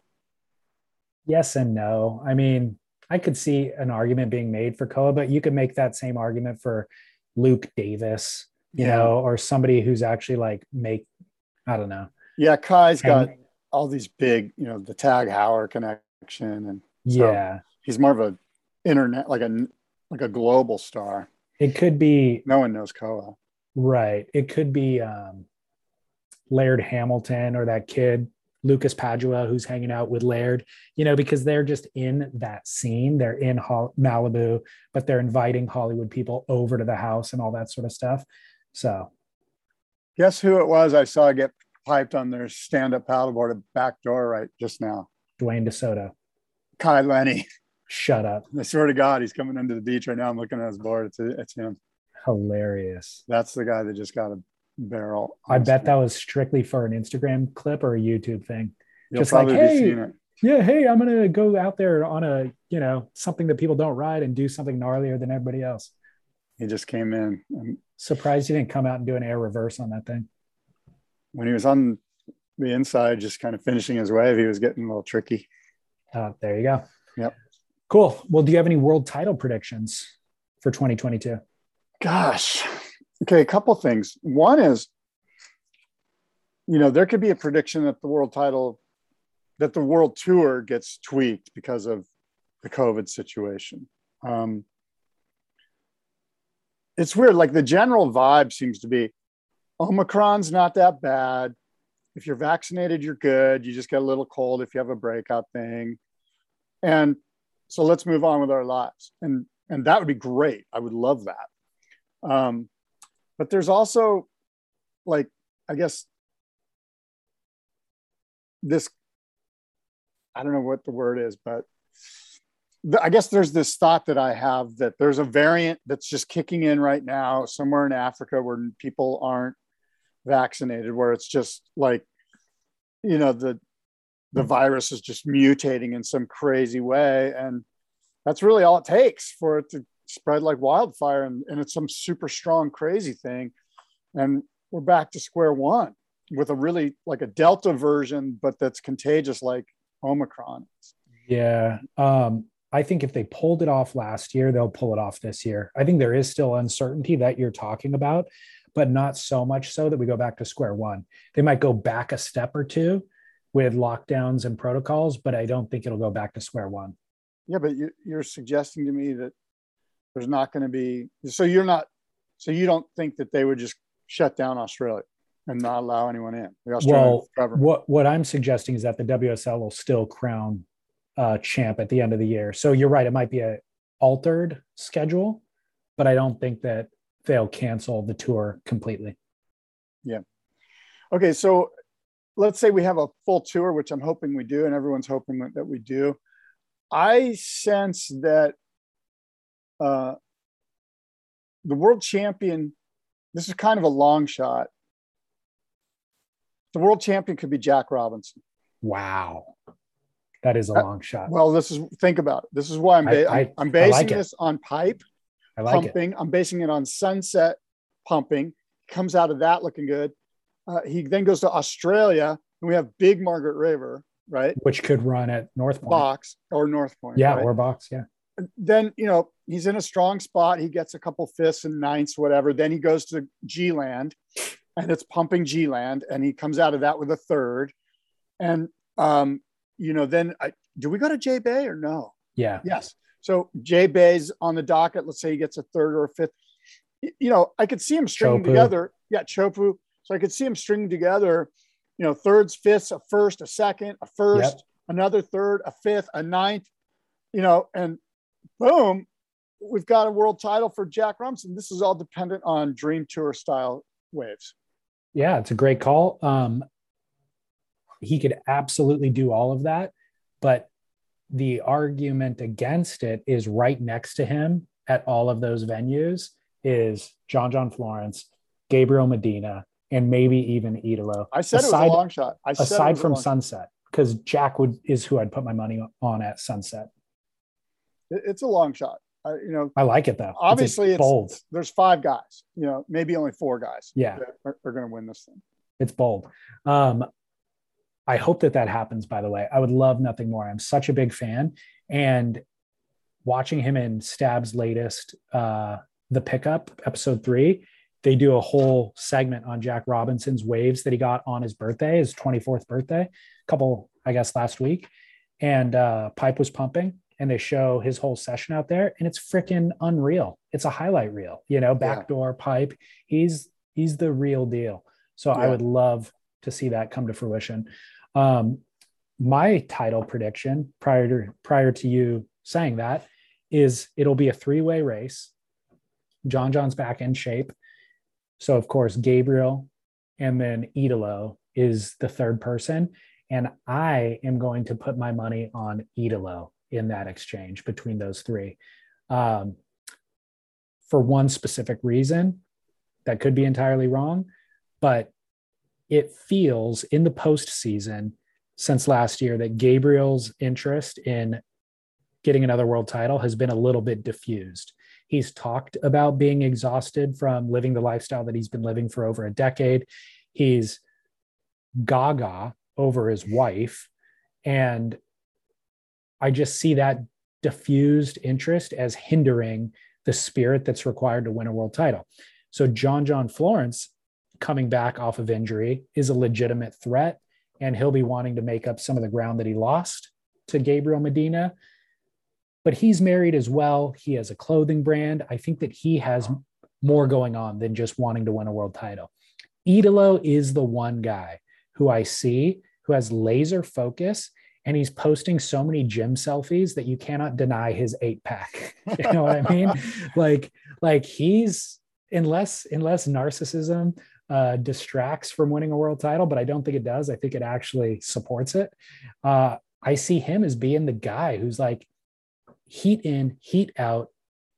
Yes and no. I mean, I could see an argument being made for Koa, but you could make that same argument for Luke Davis, you know, or somebody who's actually I don't know. Yeah, Kai's got all these big, you know, the Tag Heuer connection, and so he's more of an internet, like a global star. It could be. No one knows Koa. Right. It could be Laird Hamilton or that kid, Lucas Padua, who's hanging out with Laird, you know, because they're just in that scene. They're in Malibu, but they're inviting Hollywood people over to the house and all that sort of stuff. So. Guess who it was I saw get piped on their stand-up paddleboard at Backdoor right just now? Dwayne DeSoto. Kai Lenny. Shut up. I swear to God, he's coming into the beach right now. I'm looking at his board. It's him. Hilarious. That's the guy that just got a barrel. I bet that was strictly for an Instagram clip or a YouTube thing. You'll just like, hey, I'm going to go out there on a, you know, something that people don't ride and do something gnarlier than everybody else. He just came in. I'm surprised he didn't come out and do an air reverse on that thing. When he was on the inside, just kind of finishing his wave, he was getting a little tricky. There you go. Yep. Cool. Well, do you have any world title predictions for 2022? Gosh. Okay, a couple things. One is, you know, there could be a prediction that the world tour gets tweaked because of the COVID situation. It's weird. Like the general vibe seems to be Omicron's not that bad. If you're vaccinated, you're good. You just get a little cold if you have a breakout thing. And so let's move on with our lives. And that would be great. I would love that. But there's also like, I guess this, I don't know what the word is, but I guess there's this thought that I have that there's a variant that's just kicking in right now somewhere in Africa where people aren't vaccinated, where it's just like, you know, the virus is just mutating in some crazy way. And that's really all it takes for it to spread like wildfire, and it's some super strong, crazy thing. And we're back to square one with a really like a Delta version, but that's contagious like Omicron. Yeah. I think if they pulled it off last year, they'll pull it off this year. I think there is still uncertainty that you're talking about, but not so much so that we go back to square one. They might go back a step or two with lockdowns and protocols, but I don't think it'll go back to square one. Yeah, but you're suggesting to me that there's not going to be, so you don't think that they would just shut down Australia and not allow anyone in? Well, what I'm suggesting is that the WSL will still crown champ at the end of the year. So you're right. It might be an altered schedule, but I don't think that they'll cancel the tour completely. Yeah. Okay. So let's say we have a full tour, which I'm hoping we do. And everyone's hoping that we do. I sense that the world champion, this is kind of a long shot. The world champion could be Jack Robinson. Wow. That is a long shot. Well, think about it. This is why I'm basing this on pipe pumping. I'm basing it on Sunset pumping. Comes out of that looking good. He then goes to Australia, and we have Big Margaret River, right? Which could run at North Point. Box or North Point. Yeah, right? Or Box, yeah. And then, he's in a strong spot. He gets a couple fifths and ninths, whatever. Then he goes to G-Land, and it's pumping G-Land, and he comes out of that with a third. And, then do we go to J Bay or no? Yeah. Yes. So J Bay's on the docket. Let's say he gets a third or a fifth. I could see him stringing together. Yeah. Chopu. So I could see him stringing together, thirds, fifths, a first, a second, a first, another third, a fifth, a ninth, and boom, we've got a world title for Jack Robinson. This is all dependent on Dream Tour style waves. Yeah. It's a great call. He could absolutely do all of that, but the argument against it is right next to him at all of those venues is John Florence, Gabriel Medina, and maybe even Idolo. I said it was a long shot. Aside from Sunset, because Jack is who I'd put my money on at Sunset. It's a long shot. I like it though. Obviously, it's bold. There's five guys. Maybe only four guys. Yeah, that are going to win this thing. It's bold. I hope that happens, by the way. I would love nothing more. I'm such a big fan. And watching him in Stab's latest, The Pickup, episode 3, they do a whole segment on Jack Robinson's waves that he got on his birthday, his 24th birthday, last week. And Pipe was pumping, and they show his whole session out there, and it's freaking unreal. It's a highlight reel, backdoor Pipe. He's the real deal. So yeah. I would love to see that come to fruition. My title prediction prior to you saying that is it'll be a 3-way race. John's back in shape. So of course, Gabriel and then Idolo is the third person. And I am going to put my money on Idolo in that exchange between those three. For one specific reason that could be entirely wrong, but it feels in the postseason since last year that Gabriel's interest in getting another world title has been a little bit diffused. He's talked about being exhausted from living the lifestyle that he's been living for over a decade. He's gaga over his wife. And I just see that diffused interest as hindering the spirit that's required to win a world title. So John Florence coming back off of injury is a legitimate threat, and he'll be wanting to make up some of the ground that he lost to Gabriel Medina, but he's married as well. He has a clothing brand. I think that he has more going on than just wanting to win a world title. Idolo is the one guy who I see who has laser focus, and he's posting so many gym selfies that you cannot deny his 8-pack. You know what I mean? Like he's, unless narcissism distracts from winning a world title, but I don't think it does. I think it actually supports it. I see him as being the guy who's like heat in, heat out,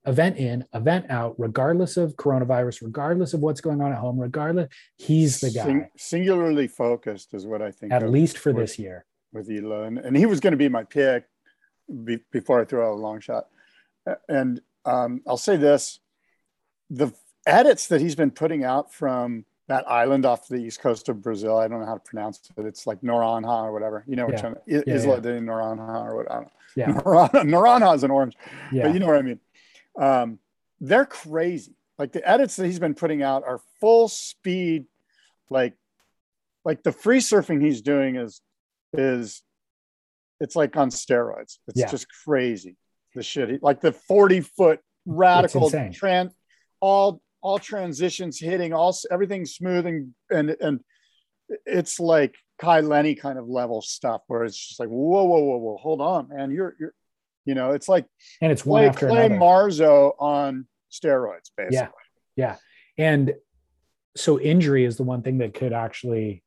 event in, event out, regardless of coronavirus, regardless of what's going on at home, regardless, he's the guy. Singularly focused is what I think. At least for this year. With Elon. And he was going to be my pick before I threw out a long shot. And I'll say this, the edits that he's been putting out from that island off the east coast of Brazil. I don't know how to pronounce it, but it's like Noronha or whatever. Isla de Noronha or what? I don't know. Yeah. Noronha is an orange, but you know what I mean? They're crazy. Like the edits that he's been putting out are full speed. Like the free surfing he's doing is it's like on steroids. It's just crazy. The shit, like the 40-foot radical trend, all transitions hitting, everything smooth and it's like Kai Lenny kind of level stuff where it's just like, whoa, whoa, whoa, whoa, hold on, man. You're, you know, it's like, and it's one after Clay another. Marzo on steroids, basically. Yeah. And so injury is the one thing that could actually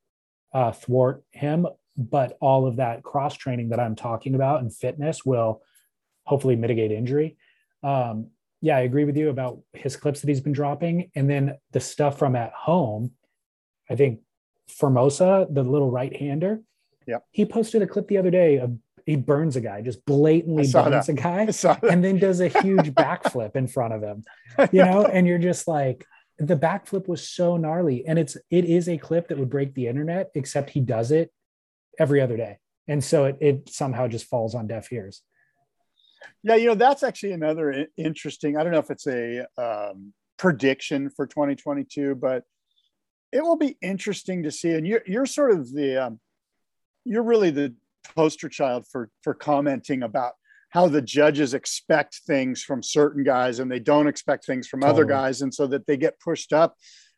thwart him, but all of that cross training that I'm talking about and fitness will hopefully mitigate injury. Yeah, I agree with you about his clips that he's been dropping. And then the stuff from at home, I think Formosa, the little right-hander. Yeah. He posted a clip the other day of, he burns a guy, just blatantly burns a guy, and then does a huge backflip in front of him, you know? And you're just like, the backflip was so gnarly. And it is a clip that would break the internet, except he does it every other day. And so it somehow just falls on deaf ears. Yeah. You know, that's actually another interesting, I don't know if it's a prediction for 2022, but it will be interesting to see. And you're sort of you're really the poster child for commenting about how the judges expect things from certain guys and they don't expect things from other guys. And so that they get pushed up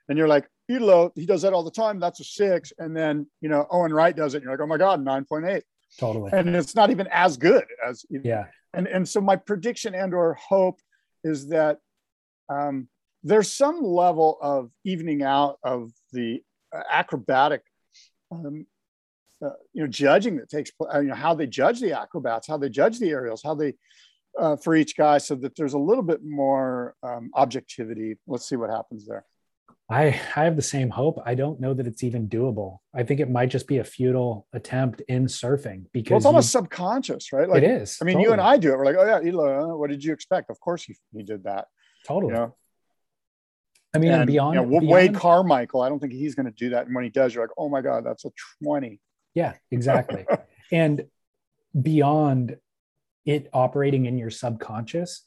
and you're like, Idolo, he does that all the time. That's a 6. And then, you know, Owen Wright does it. And you're like, oh my God, 9.8. Totally. And it's not even as good as, yeah. And so my prediction and or hope is that there's some level of evening out of the acrobatic judging that takes place, how they judge the acrobats, how they judge the aerials, how they, for each guy, so that there's a little bit more objectivity. Let's see what happens there. I have the same hope. I don't know that it's even doable. I think it might just be a futile attempt in surfing because it's almost subconscious, right? Like, it is. I mean, totally. You and I do it. We're like, oh yeah, Elo, what did you expect? Of course he did that. Totally. You know? I mean, and beyond, Wade Carmichael, I don't think he's going to do that. And when he does, you're like, oh my God, that's a 20. Yeah, exactly. And beyond it operating in your subconscious,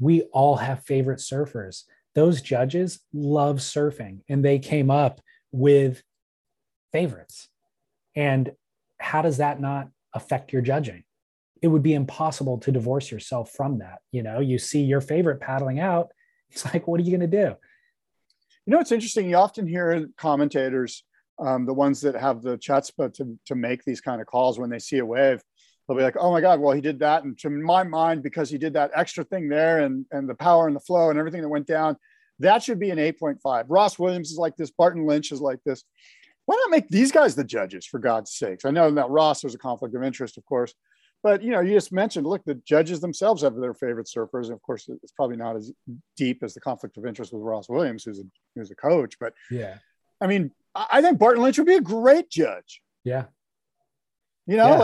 we all have favorite surfers. Those judges love surfing and they came up with favorites. And how does that not affect your judging? It would be impossible to divorce yourself from that. You know, you see your favorite paddling out. It's like, what are you going to do? You know, it's interesting. You often hear commentators, the ones that have the chutzpah to make these kind of calls, when they see a wave, they'll be like, oh my God, well, he did that. And to my mind, because he did that extra thing there and the power and the flow and everything that went down, that should be an 8.5. Ross Williams is like this. Barton Lynch is like this. Why not make these guys the judges, for God's sakes? I know that Ross, there's a conflict of interest, of course. But, you know, you just mentioned, look, the judges themselves have their favorite surfers. And of course, it's probably not as deep as the conflict of interest with Ross Williams, who's a coach. But yeah, I mean, I think Barton Lynch would be a great judge. Yeah. You know,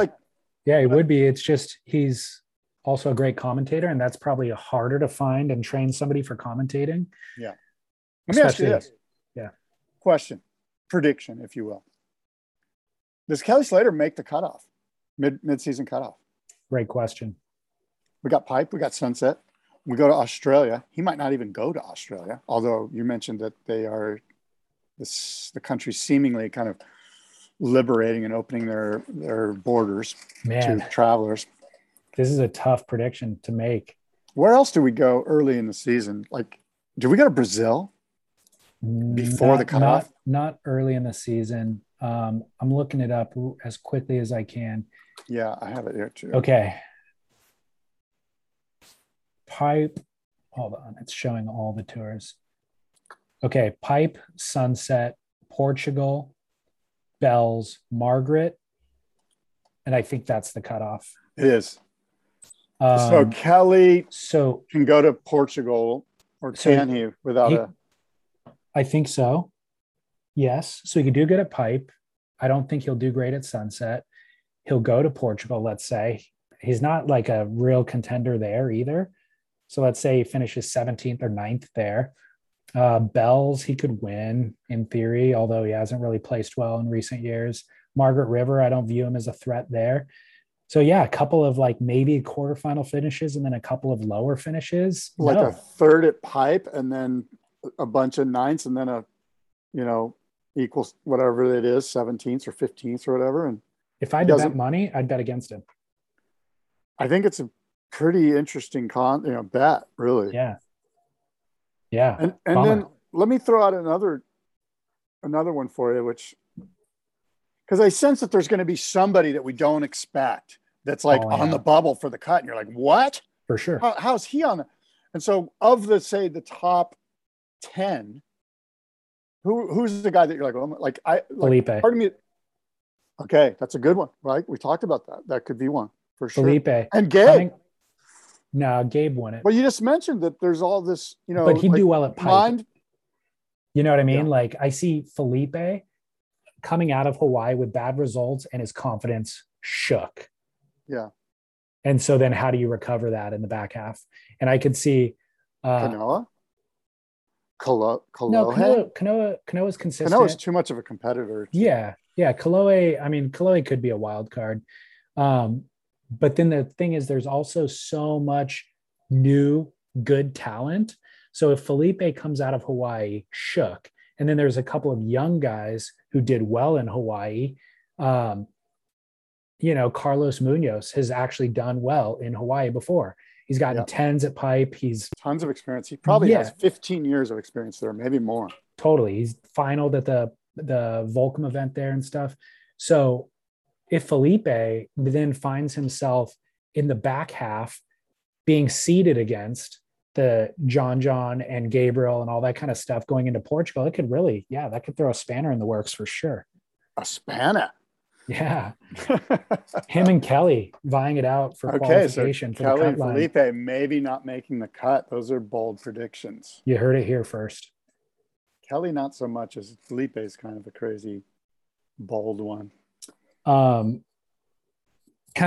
he would be. It's just, he's also a great commentator, and that's probably harder to find and train somebody for commentating. Yeah. Let me ask you this. Yeah. Question, prediction, if you will. Does Kelly Slater make the cutoff, mid-season cutoff? Great question. We got Pipe. We got Sunset. We go to Australia. He might not even go to Australia, although you mentioned that they are the country seemingly kind of liberating and opening their borders to travelers. This is a tough prediction to make. Where else do we go early in the season? Like, do we go to Brazil before the cutoff? Not early in the season. I'm looking it up as quickly as I can. Yeah, I have it here too. Okay. Pipe, hold on, it's showing all the tours. Okay, Pipe, Sunset, Portugal, Bells, Margaret, and I think that's the cutoff. It is. So Kelly can go to Portugal, or can he without a... I think so. Yes. So he can do good at Pipe. I don't think he'll do great at Sunset. He'll go to Portugal, let's say. He's not like a real contender there either. So let's say he finishes 17th or 9th there. Bells, he could win in theory, although he hasn't really placed well in recent years. Margaret River, I don't view him as a threat there. So yeah, a couple of like maybe quarterfinal finishes and then a couple of lower finishes. Like a third at Pipe and then a bunch of ninths and then a, you know, equals whatever it is, 17th or 15th or whatever. And if I bet money, I'd bet against him. I think it's a pretty interesting bet, really. Yeah. And then let me throw out another one for you, which because I sense that there's going to be somebody that we don't expect that's like on the bubble for the cut. And you're like, what? For sure. How's he on? And so of the, say the top 10, who's the guy that you're like, well, like I, like, Felipe. Pardon me. Okay. That's a good one. Right. We talked about that. That could be one for sure. Felipe. And Gabe. No, Gabe won it. But you just mentioned that there's all this, you know, but he'd like, do well at Pike. You know what I mean? Yeah. Like I see Felipe coming out of Hawaii with bad results and his confidence shook. Yeah. And so then how do you recover that in the back half? And I could see Kanoa. Kanoa's consistent. Kanoa's too much of a competitor. Yeah. Yeah. Kaloe, I mean, Kaloe could be a wild card. But then the thing is there's also so much new good talent. So if Felipe comes out of Hawaii shook, and then there's a couple of young guys who did well in Hawaii, you know, Carlos Munoz has actually done well in Hawaii before. He's gotten tens at Pipe. He's tons of experience. He probably has 15 years of experience there, maybe more. Totally. He's finaled at the Volcom event there and stuff. So if Felipe then finds himself in the back half being seeded against the John and Gabriel and all that kind of stuff going into Portugal, it could really, that could throw a spanner in the works for sure. A spanner. Yeah. Him and Kelly vying it out for qualification. So for Kelly and Felipe maybe not making the cut. Those are bold predictions. You heard it here first. Kelly, not so much as Felipe's kind of a crazy, bold one. Kind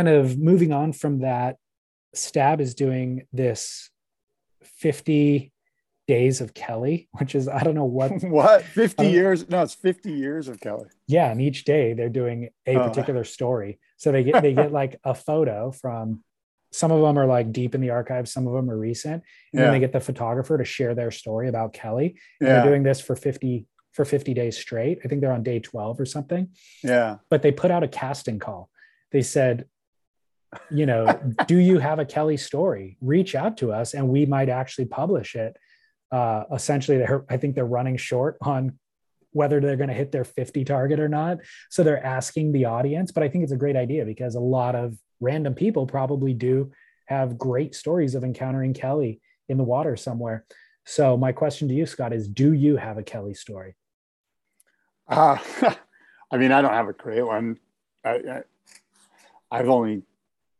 of moving on from that, Stab is doing this 50 days of Kelly, which is, I don't know what. What? 50 years? No, it's 50 years of Kelly. Yeah. And each day they're doing a particular story. So they get like a photo from, some of them are like deep in the archives. Some of them are recent. And then they get the photographer to share their story about Kelly. And they're doing this for 50 days straight. I think they're on day 12 or something. Yeah. But they put out a casting call. They said, you know, do you have a Kelly story? Reach out to us and we might actually publish it. Essentially, I think they're running short on whether they're going to hit their 50 target or not. So they're asking the audience, but I think it's a great idea because a lot of random people probably do have great stories of encountering Kelly in the water somewhere. So my question to you, Scott, is do you have a Kelly story? I mean, I don't have a great one. The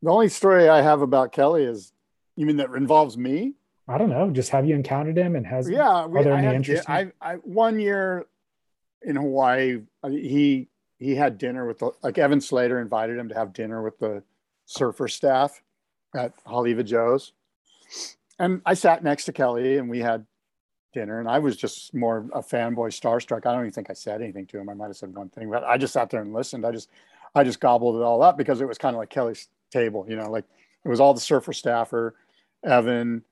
only story I have about Kelly is, you mean that involves me? I don't know. Just have you encountered him and has, are there any interest? One year in Hawaii, he had dinner with Evan Slater invited him to have dinner with the surfer staff at Haleiwa Joe's. And I sat next to Kelly and we had dinner and I was just more a fanboy starstruck. I don't even think I said anything to him. I might've said one thing, but I just sat there and listened. I just gobbled it all up because it was kind of like Kelly's table, you know, like it was all the surfer staffer, Evan,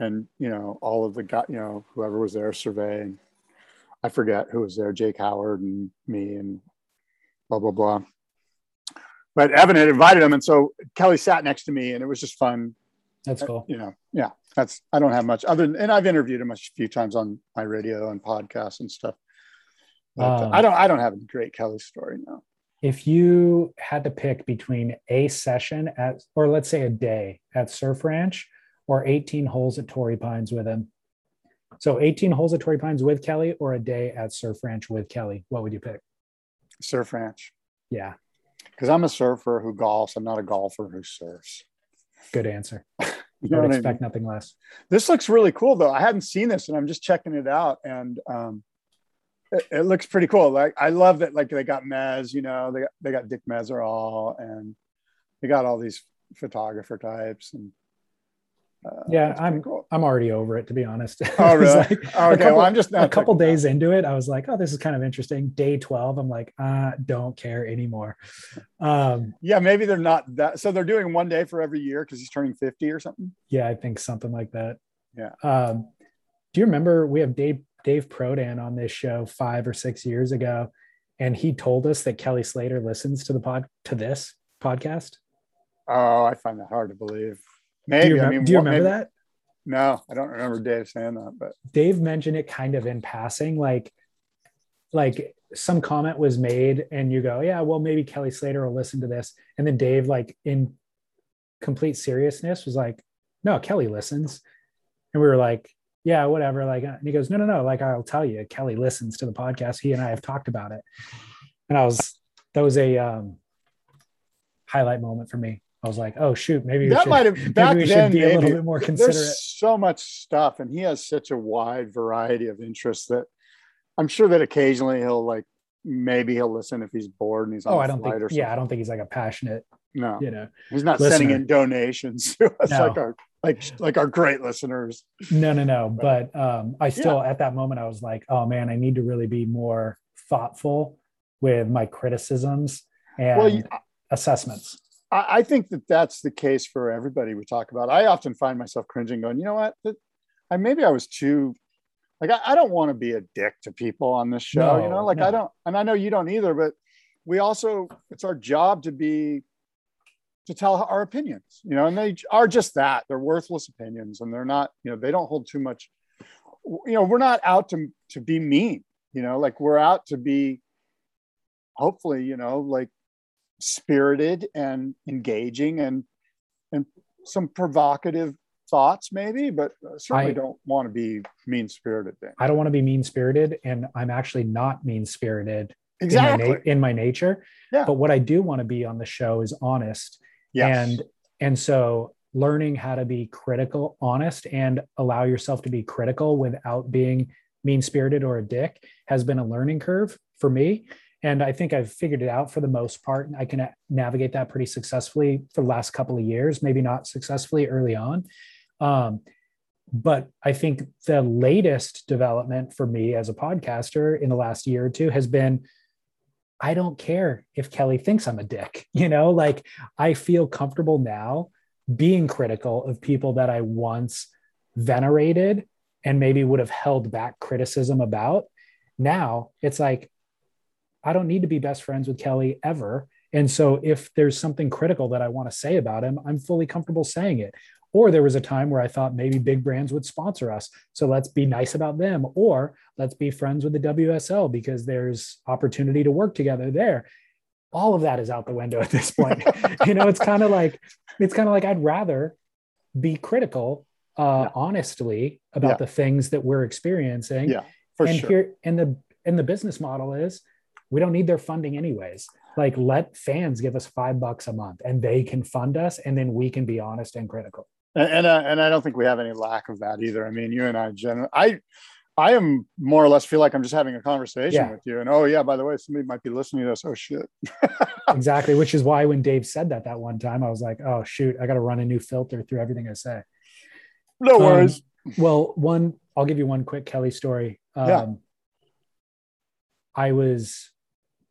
and, you know, all of the guy, you know, whoever was there surveying, I forget who was there, Jake Howard and me and blah, blah, blah. But Evan had invited him. And so Kelly sat next to me and it was just fun. That's cool. You know, yeah, I don't have much other than, and I've interviewed him a few times on my radio and podcasts and stuff. But I don't have a great Kelly story now. If you had to pick between a session at, or let's say a day at Surf Ranch or 18 holes at Torrey Pines with him. So 18 holes at Torrey Pines with Kelly or a day at Surf Ranch with Kelly, what would you pick? Surf Ranch. Yeah. Because I'm a surfer who golfs. I'm not a golfer who surfs. Good answer. You don't expect nothing less. This looks really cool though. I hadn't seen this and I'm just checking it out. And, it looks pretty cool. Like I love that. Like they got Mez, you know, they got Dick Meserol and they got all these photographer types. And I'm already over it, to be honest. Oh really? A couple days into it, I was like, oh, this is kind of interesting. Day 12, I'm like, I don't care anymore. Yeah, maybe they're not that. So they're doing one day for every year because he's turning 50 or something. Yeah, I think something like that. Yeah. Do you remember we have Dave Prodan on this show 5 or 6 years ago, and he told us that Kelly Slater listens to this podcast. Oh, I find that hard to believe. Maybe. Do you remember that? No, I don't remember Dave saying that, but Dave mentioned it kind of in passing. Like like some comment was made and you go, yeah, well, maybe Kelly Slater will listen to this. And then Dave, like in complete seriousness, was like, no, Kelly listens. And we were like, yeah, whatever. Like, and he goes, no. Like, I'll tell you, Kelly listens to the podcast. He and I have talked about it. And that was a highlight moment for me. I was like, oh shoot, maybe we should be a little bit more considerate. There's so much stuff, and he has such a wide variety of interests that I'm sure that occasionally he'll listen if he's bored and he's on the flight or something. Yeah, I don't think he's like a passionate. No, he's not listener. Sending in donations to us like our great listeners. No. But I still at that moment I was like, oh man, I need to really be more thoughtful with my criticisms and assessments. I think that that's the case for everybody we talk about. I often find myself cringing going, you know what? Maybe I was too, like, I don't want to be a dick to people on this show, I don't, and I know you don't either, but we also, it's our job to tell our opinions, and they are just that. They're worthless opinions and they're not, they don't hold too much, we're not out to be mean, we're out to be hopefully, spirited and engaging and some provocative thoughts maybe, but certainly I don't want to be mean-spirited. I don't want to be mean-spirited, and I'm actually not mean-spirited exactly in my nature. Yeah. But what I do want to be on the show is honest. Yes. And so learning how to be critical, honest, and allow yourself to be critical without being mean-spirited or a dick has been a learning curve for me. And I think I've figured it out for the most part, and I can navigate that pretty successfully for the last couple of years, maybe not successfully early on. But I think the latest development for me as a podcaster in the last year or two has been, I don't care if Kelly thinks I'm a dick, I feel comfortable now being critical of people that I once venerated and maybe would have held back criticism about. Now it's like, I don't need to be best friends with Kelly ever. And so if there's something critical that I want to say about him, I'm fully comfortable saying it. Or there was a time where I thought maybe big brands would sponsor us, so let's be nice about them, or let's be friends with the WSL because there's opportunity to work together there. All of that is out the window at this point. It's kind of like I'd rather be critical honestly about the things that we're experiencing. Yeah, and the business model is, we don't need their funding anyways. Like, let fans give us $5 a month and they can fund us, and then we can be honest and critical. And I don't think we have any lack of that either. I mean, you and I, generally, I am more or less feel like I'm just having a conversation with you. And, oh yeah, by the way, somebody might be listening to us. Oh shit. Exactly. Which is why when Dave said that one time, I was like, oh shoot, I got to run a new filter through everything I say. No worries. Well, I'll give you one quick Kelly story.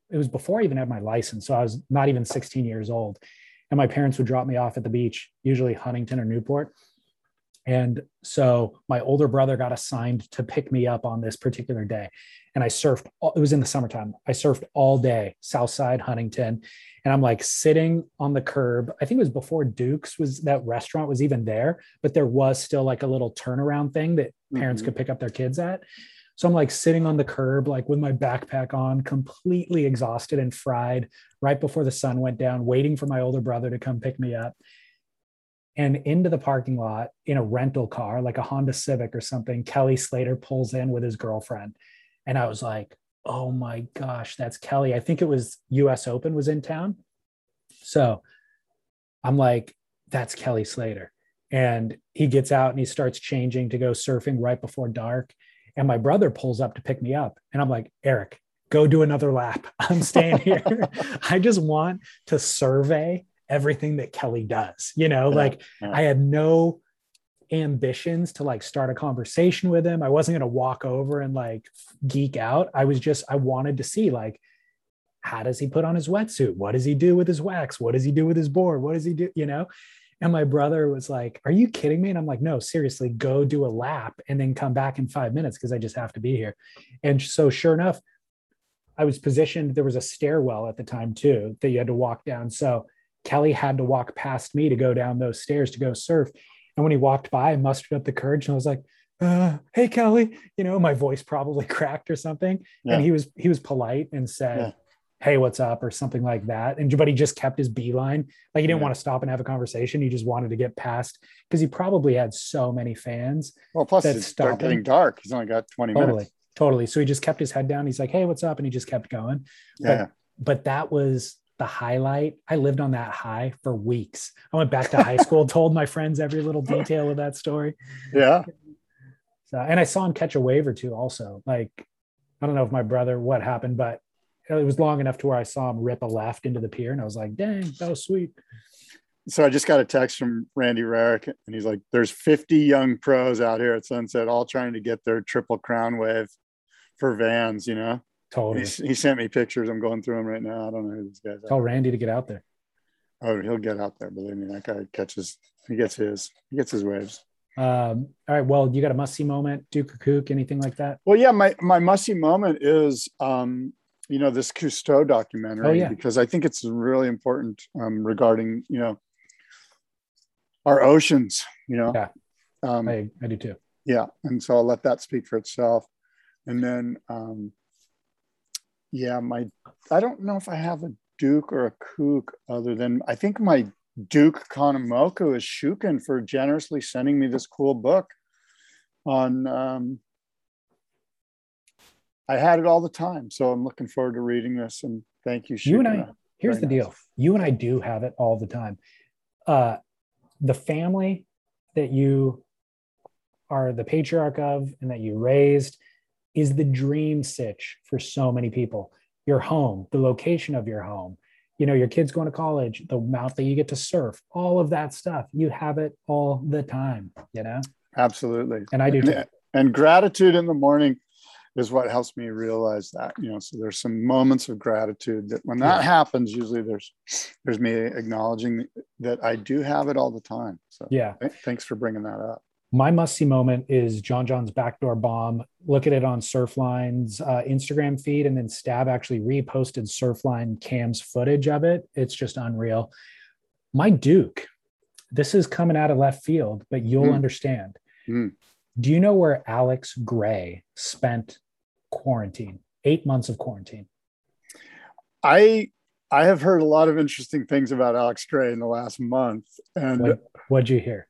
It was before I even had my license. So I was not even 16 years old. And my parents would drop me off at the beach, usually Huntington or Newport. And so my older brother got assigned to pick me up on this particular day. And I surfed, it was in the summertime. I surfed all day, Southside, Huntington. And I'm like sitting on the curb. I think it was before Duke's, that restaurant was even there, but there was still like a little turnaround thing that parents could pick up their kids at. So I'm like sitting on the curb, like with my backpack on, completely exhausted and fried, right before the sun went down, waiting for my older brother to come pick me up. And into the parking lot in a rental car, like a Honda Civic or something, Kelly Slater pulls in with his girlfriend. And I was like, oh my gosh, that's Kelly. I think it was US Open was in town. So I'm like, that's Kelly Slater. And he gets out and he starts changing to go surfing right before dark. And my brother pulls up to pick me up. And I'm like, Eric, go do another lap. I'm staying here. I just want to survey everything that Kelly does. I had no ambitions to like start a conversation with him. I wasn't going to walk over and like geek out. I wanted to see like, how does he put on his wetsuit? What does he do with his wax? What does he do with his board? What does he do? And my brother was like, are you kidding me? And I'm like, no, seriously, go do a lap and then come back in 5 minutes because I just have to be here. And so sure enough, I was positioned. There was a stairwell at the time too that you had to walk down. So Kelly had to walk past me to go down those stairs to go surf. And when he walked by, I mustered up the courage and I was like, hey, Kelly, you know, my voice probably cracked or something. Yeah. And he was polite and said, yeah, hey, what's up, or something like that. And but he just kept his beeline. Like, he didn't want to stop and have a conversation. He just wanted to get past, because he probably had so many fans. Well, plus it's getting dark. He's only got 20 minutes. Totally. So he just kept his head down. He's like, hey, what's up? And he just kept going. Yeah. But that was the highlight. I lived on that high for weeks. I went back to high school, told my friends every little detail of that story. Yeah. So, and I saw him catch a wave or two also. Like, I don't know if my brother, what happened, but it was long enough to where I saw him rip a left into the pier, and I was like, dang, that was sweet. So I just got a text from Randy Rarick, and he's like, there's 50 young pros out here at Sunset, all trying to get their triple crown wave for Vans, you know? Totally. He sent me pictures. I'm going through them right now. I don't know who these guys are. Tell Randy to get out there. Oh, he'll get out there. Believe me, that guy gets his waves. All right. Well, you got a must-see moment, Duke or Kook, anything like that? Well, yeah, my must-see moment is, you know, this Cousteau documentary, because I think it's really important regarding, you know, our oceans, you know. Yeah. I do too. Yeah. And so I'll let that speak for itself. And then, I don't know if I have a Duke or a Kook, other than I think my Duke Konomoku is Shukin for generously sending me this cool book on, I had it all the time, so I'm looking forward to reading this. And thank you, Shukin. You and I, here's the deal. You and I do have it all the time. The family that you are the patriarch of and that you raised is the dream sitch for so many people. Your home, the location of your home, you know, your kids going to college, the amount that you get to surf, all of that stuff. You have it all the time, you know? Absolutely. And I do too. And gratitude in the morning is what helps me realize that, you know. So there's some moments of gratitude that when that happens, usually there's me acknowledging that I do have it all the time. So thanks for bringing that up. My must-see moment is John John's backdoor bomb. Look at it on Surfline's Instagram feed, and then Stab actually reposted Surfline Cam's footage of it. It's just unreal. My Duke, this is coming out of left field, but you'll understand. Mm. Do you know where Alex Gray spent quarantine, 8 months of quarantine? I have heard a lot of interesting things about Alex Gray in the last month. And what'd you hear?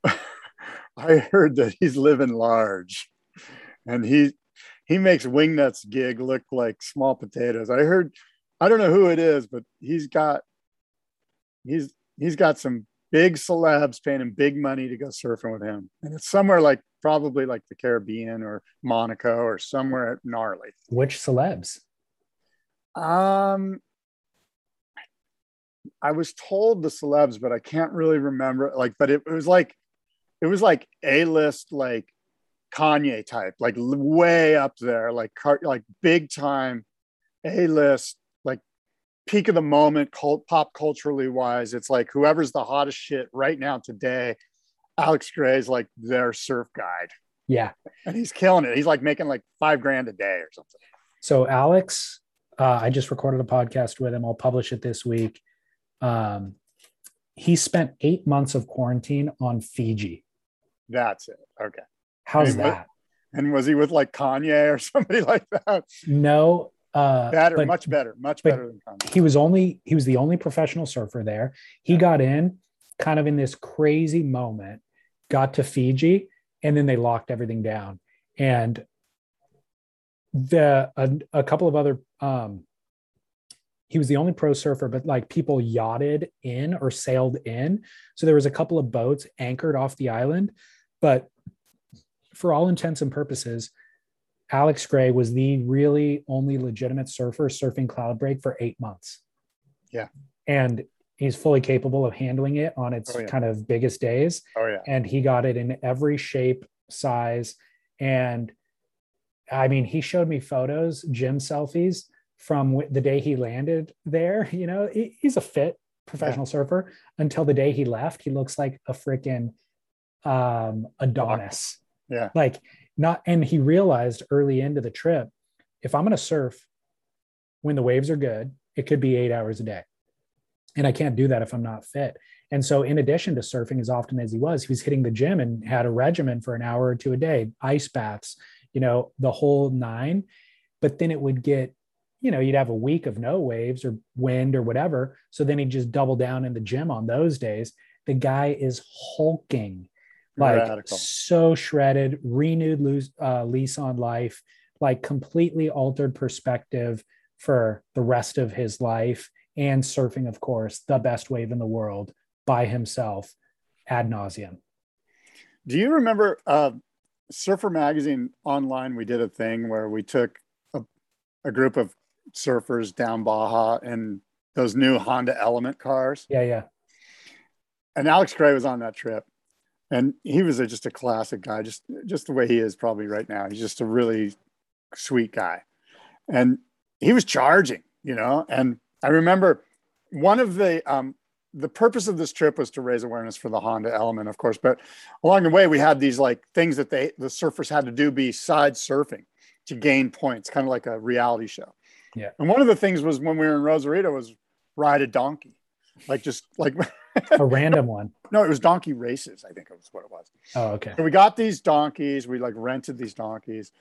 I heard that he's living large, and he makes Wingnut's gig look like small potatoes. I heard, I don't know who it is, but he's got some big celebs paying him big money to go surfing with him, and it's somewhere like probably like the Caribbean or Monaco or somewhere gnarly. Which celebs? I was told the celebs, but I can't really remember. Like, but it was like A-list, like Kanye type, like way up there, like big time A-list, like peak of the moment, pop culturally wise. It's like whoever's the hottest shit right now today, Alex Gray's like their surf guide. Yeah. And he's killing it. He's like making like $5,000 a day or something. So Alex, I just recorded a podcast with him. I'll publish it this week. He spent 8 months of quarantine on Fiji. That's it. Okay. How's that? And was he with like Kanye or somebody like that? No. Much better than Kanye. He was the only professional surfer there. He got in kind of in this crazy moment, got to Fiji, and then they locked everything down. And a couple of other, he was the only pro surfer, but like people yachted in or sailed in. So there was a couple of boats anchored off the island, but for all intents and purposes, Alex Gray was the really only legitimate surfer surfing Cloud Break for 8 months. Yeah. And he's fully capable of handling it on its kind of biggest days. Oh yeah. And he got it in every shape, size. And I mean, he showed me photos, gym selfies, from the day he landed there. You know, he's a fit professional surfer until the day he left. He looks like a freaking Adonis. Yeah. Like not, and he realized early into the trip, if I'm going to surf when the waves are good, it could be 8 hours a day. And I can't do that if I'm not fit. And so in addition to surfing as often as he was hitting the gym and had a regimen for an hour or two a day, ice baths, you know, the whole nine. But then it would get, you know, you'd have a week of no waves or wind or whatever. So then he'd just double down in the gym on those days. The guy is hulking, like radical. So shredded, renewed lease on life, like completely altered perspective for the rest of his life. And surfing, of course, the best wave in the world by himself, ad nauseum. Do you remember Surfer Magazine online? We did a thing where we took a group of surfers down Baja in those new Honda Element cars. Yeah, yeah. And Alex Gray was on that trip. And he was just a classic guy, just the way he is probably right now. He's just a really sweet guy. And he was charging, you know, and I remember one of the purpose of this trip was to raise awareness for the Honda Element, of course, but along the way, we had these like things that the surfers had to do besides surfing to gain points, kind of like a reality show. Yeah. And one of the things was when we were in Rosarito was ride a donkey, like just like a random one. No, it was donkey races. I think it was what it was. Oh, okay. So we got these donkeys. We like rented these donkeys.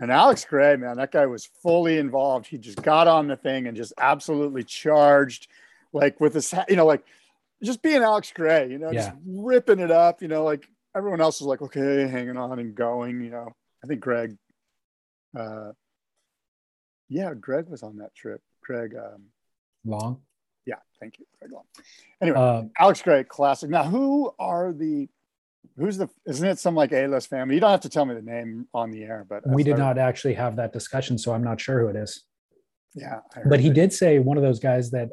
And Alex Gray, man, that guy was fully involved. He just got on the thing and just absolutely charged, like with this, you know, like just being Alex Gray, you know, yeah. Just ripping it up, you know, like everyone else was like, okay, hanging on and going, you know. I think Greg, Greg was on that trip. Greg Long. Yeah, thank you, Greg Long. Anyway, Alex Gray, classic. Now, isn't it some like A-list family? You don't have to tell me the name on the air, but we did not actually have that discussion. So I'm not sure who it is. Yeah. But he did say one of those guys that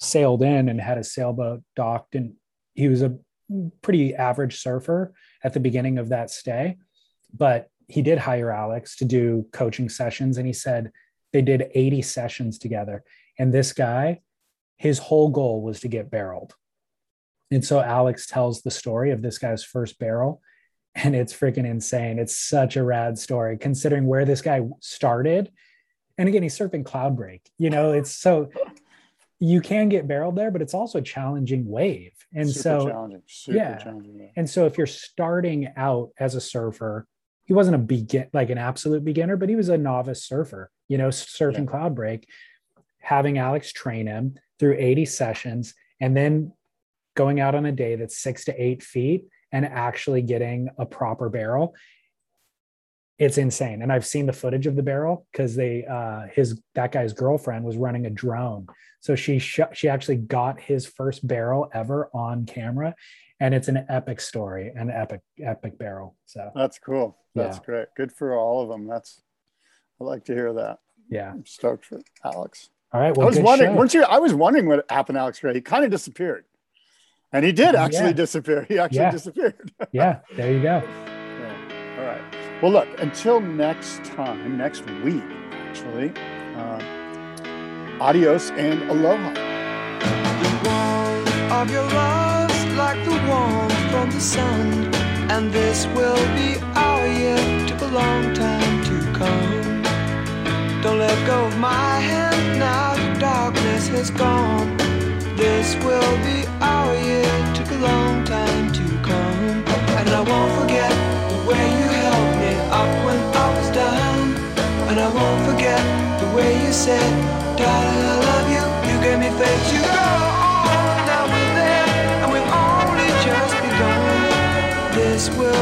sailed in and had a sailboat docked, and he was a pretty average surfer at the beginning of that stay, but he did hire Alex to do coaching sessions. And he said they did 80 sessions together. And this guy, his whole goal was to get barreled. And so Alex tells the story of this guy's first barrel, and it's freaking insane. It's such a rad story considering where this guy started. And again, he's surfing Cloud Break, you know, it's so you can get barreled there, but it's also a challenging wave. And super challenging. And so if you're starting out as a surfer, he wasn't an absolute beginner, but he was a novice surfer, you know, surfing Cloud Break, having Alex train him through 80 sessions, and then going out on a day that's 6 to 8 feet and actually getting a proper barrel. It's insane. And I've seen the footage of the barrel because that guy's girlfriend was running a drone. So she actually got his first barrel ever on camera, and it's an epic story, an epic barrel. So that's cool. That's great. Good for all of them. I like to hear that. Yeah. I'm stoked for Alex. All right. Well, I was wondering, I was wondering what happened to Alex Gray. He kind of disappeared. And he did actually disappear. He actually disappeared. Yeah, there you go. Yeah. All right. Well, look, until next week, actually, adios and aloha. The warmth of your love's like the warmth from the sun, and this will be our year, took a long time to come. Don't let go of my hand now, the darkness has gone. This will be our year, took a long time to come. And I won't forget the way you held me up when I was down. And I won't forget the way you said, darling, I love you. You gave me faith to go on. Now we're there, and we've only just begun. This will be our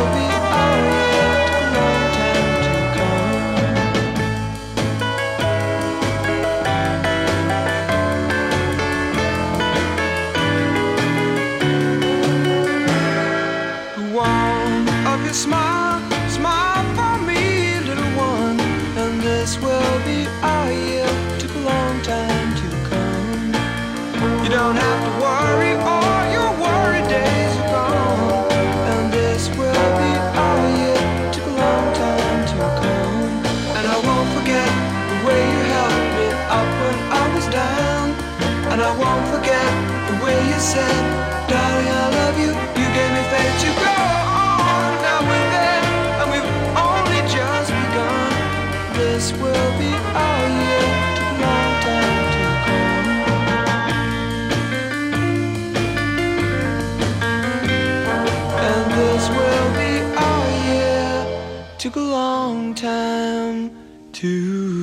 year, took a long time to come. Smile, smile for me, little one, and this will be our year, took a long time to come. You don't have to worry, all your worry days are gone, and this will be our year, took a long time to come. And I won't forget the way you held me up when I was down, and I won't forget the way you said, darling, I love you, you gave me faith to go. This will be our year. took a long time to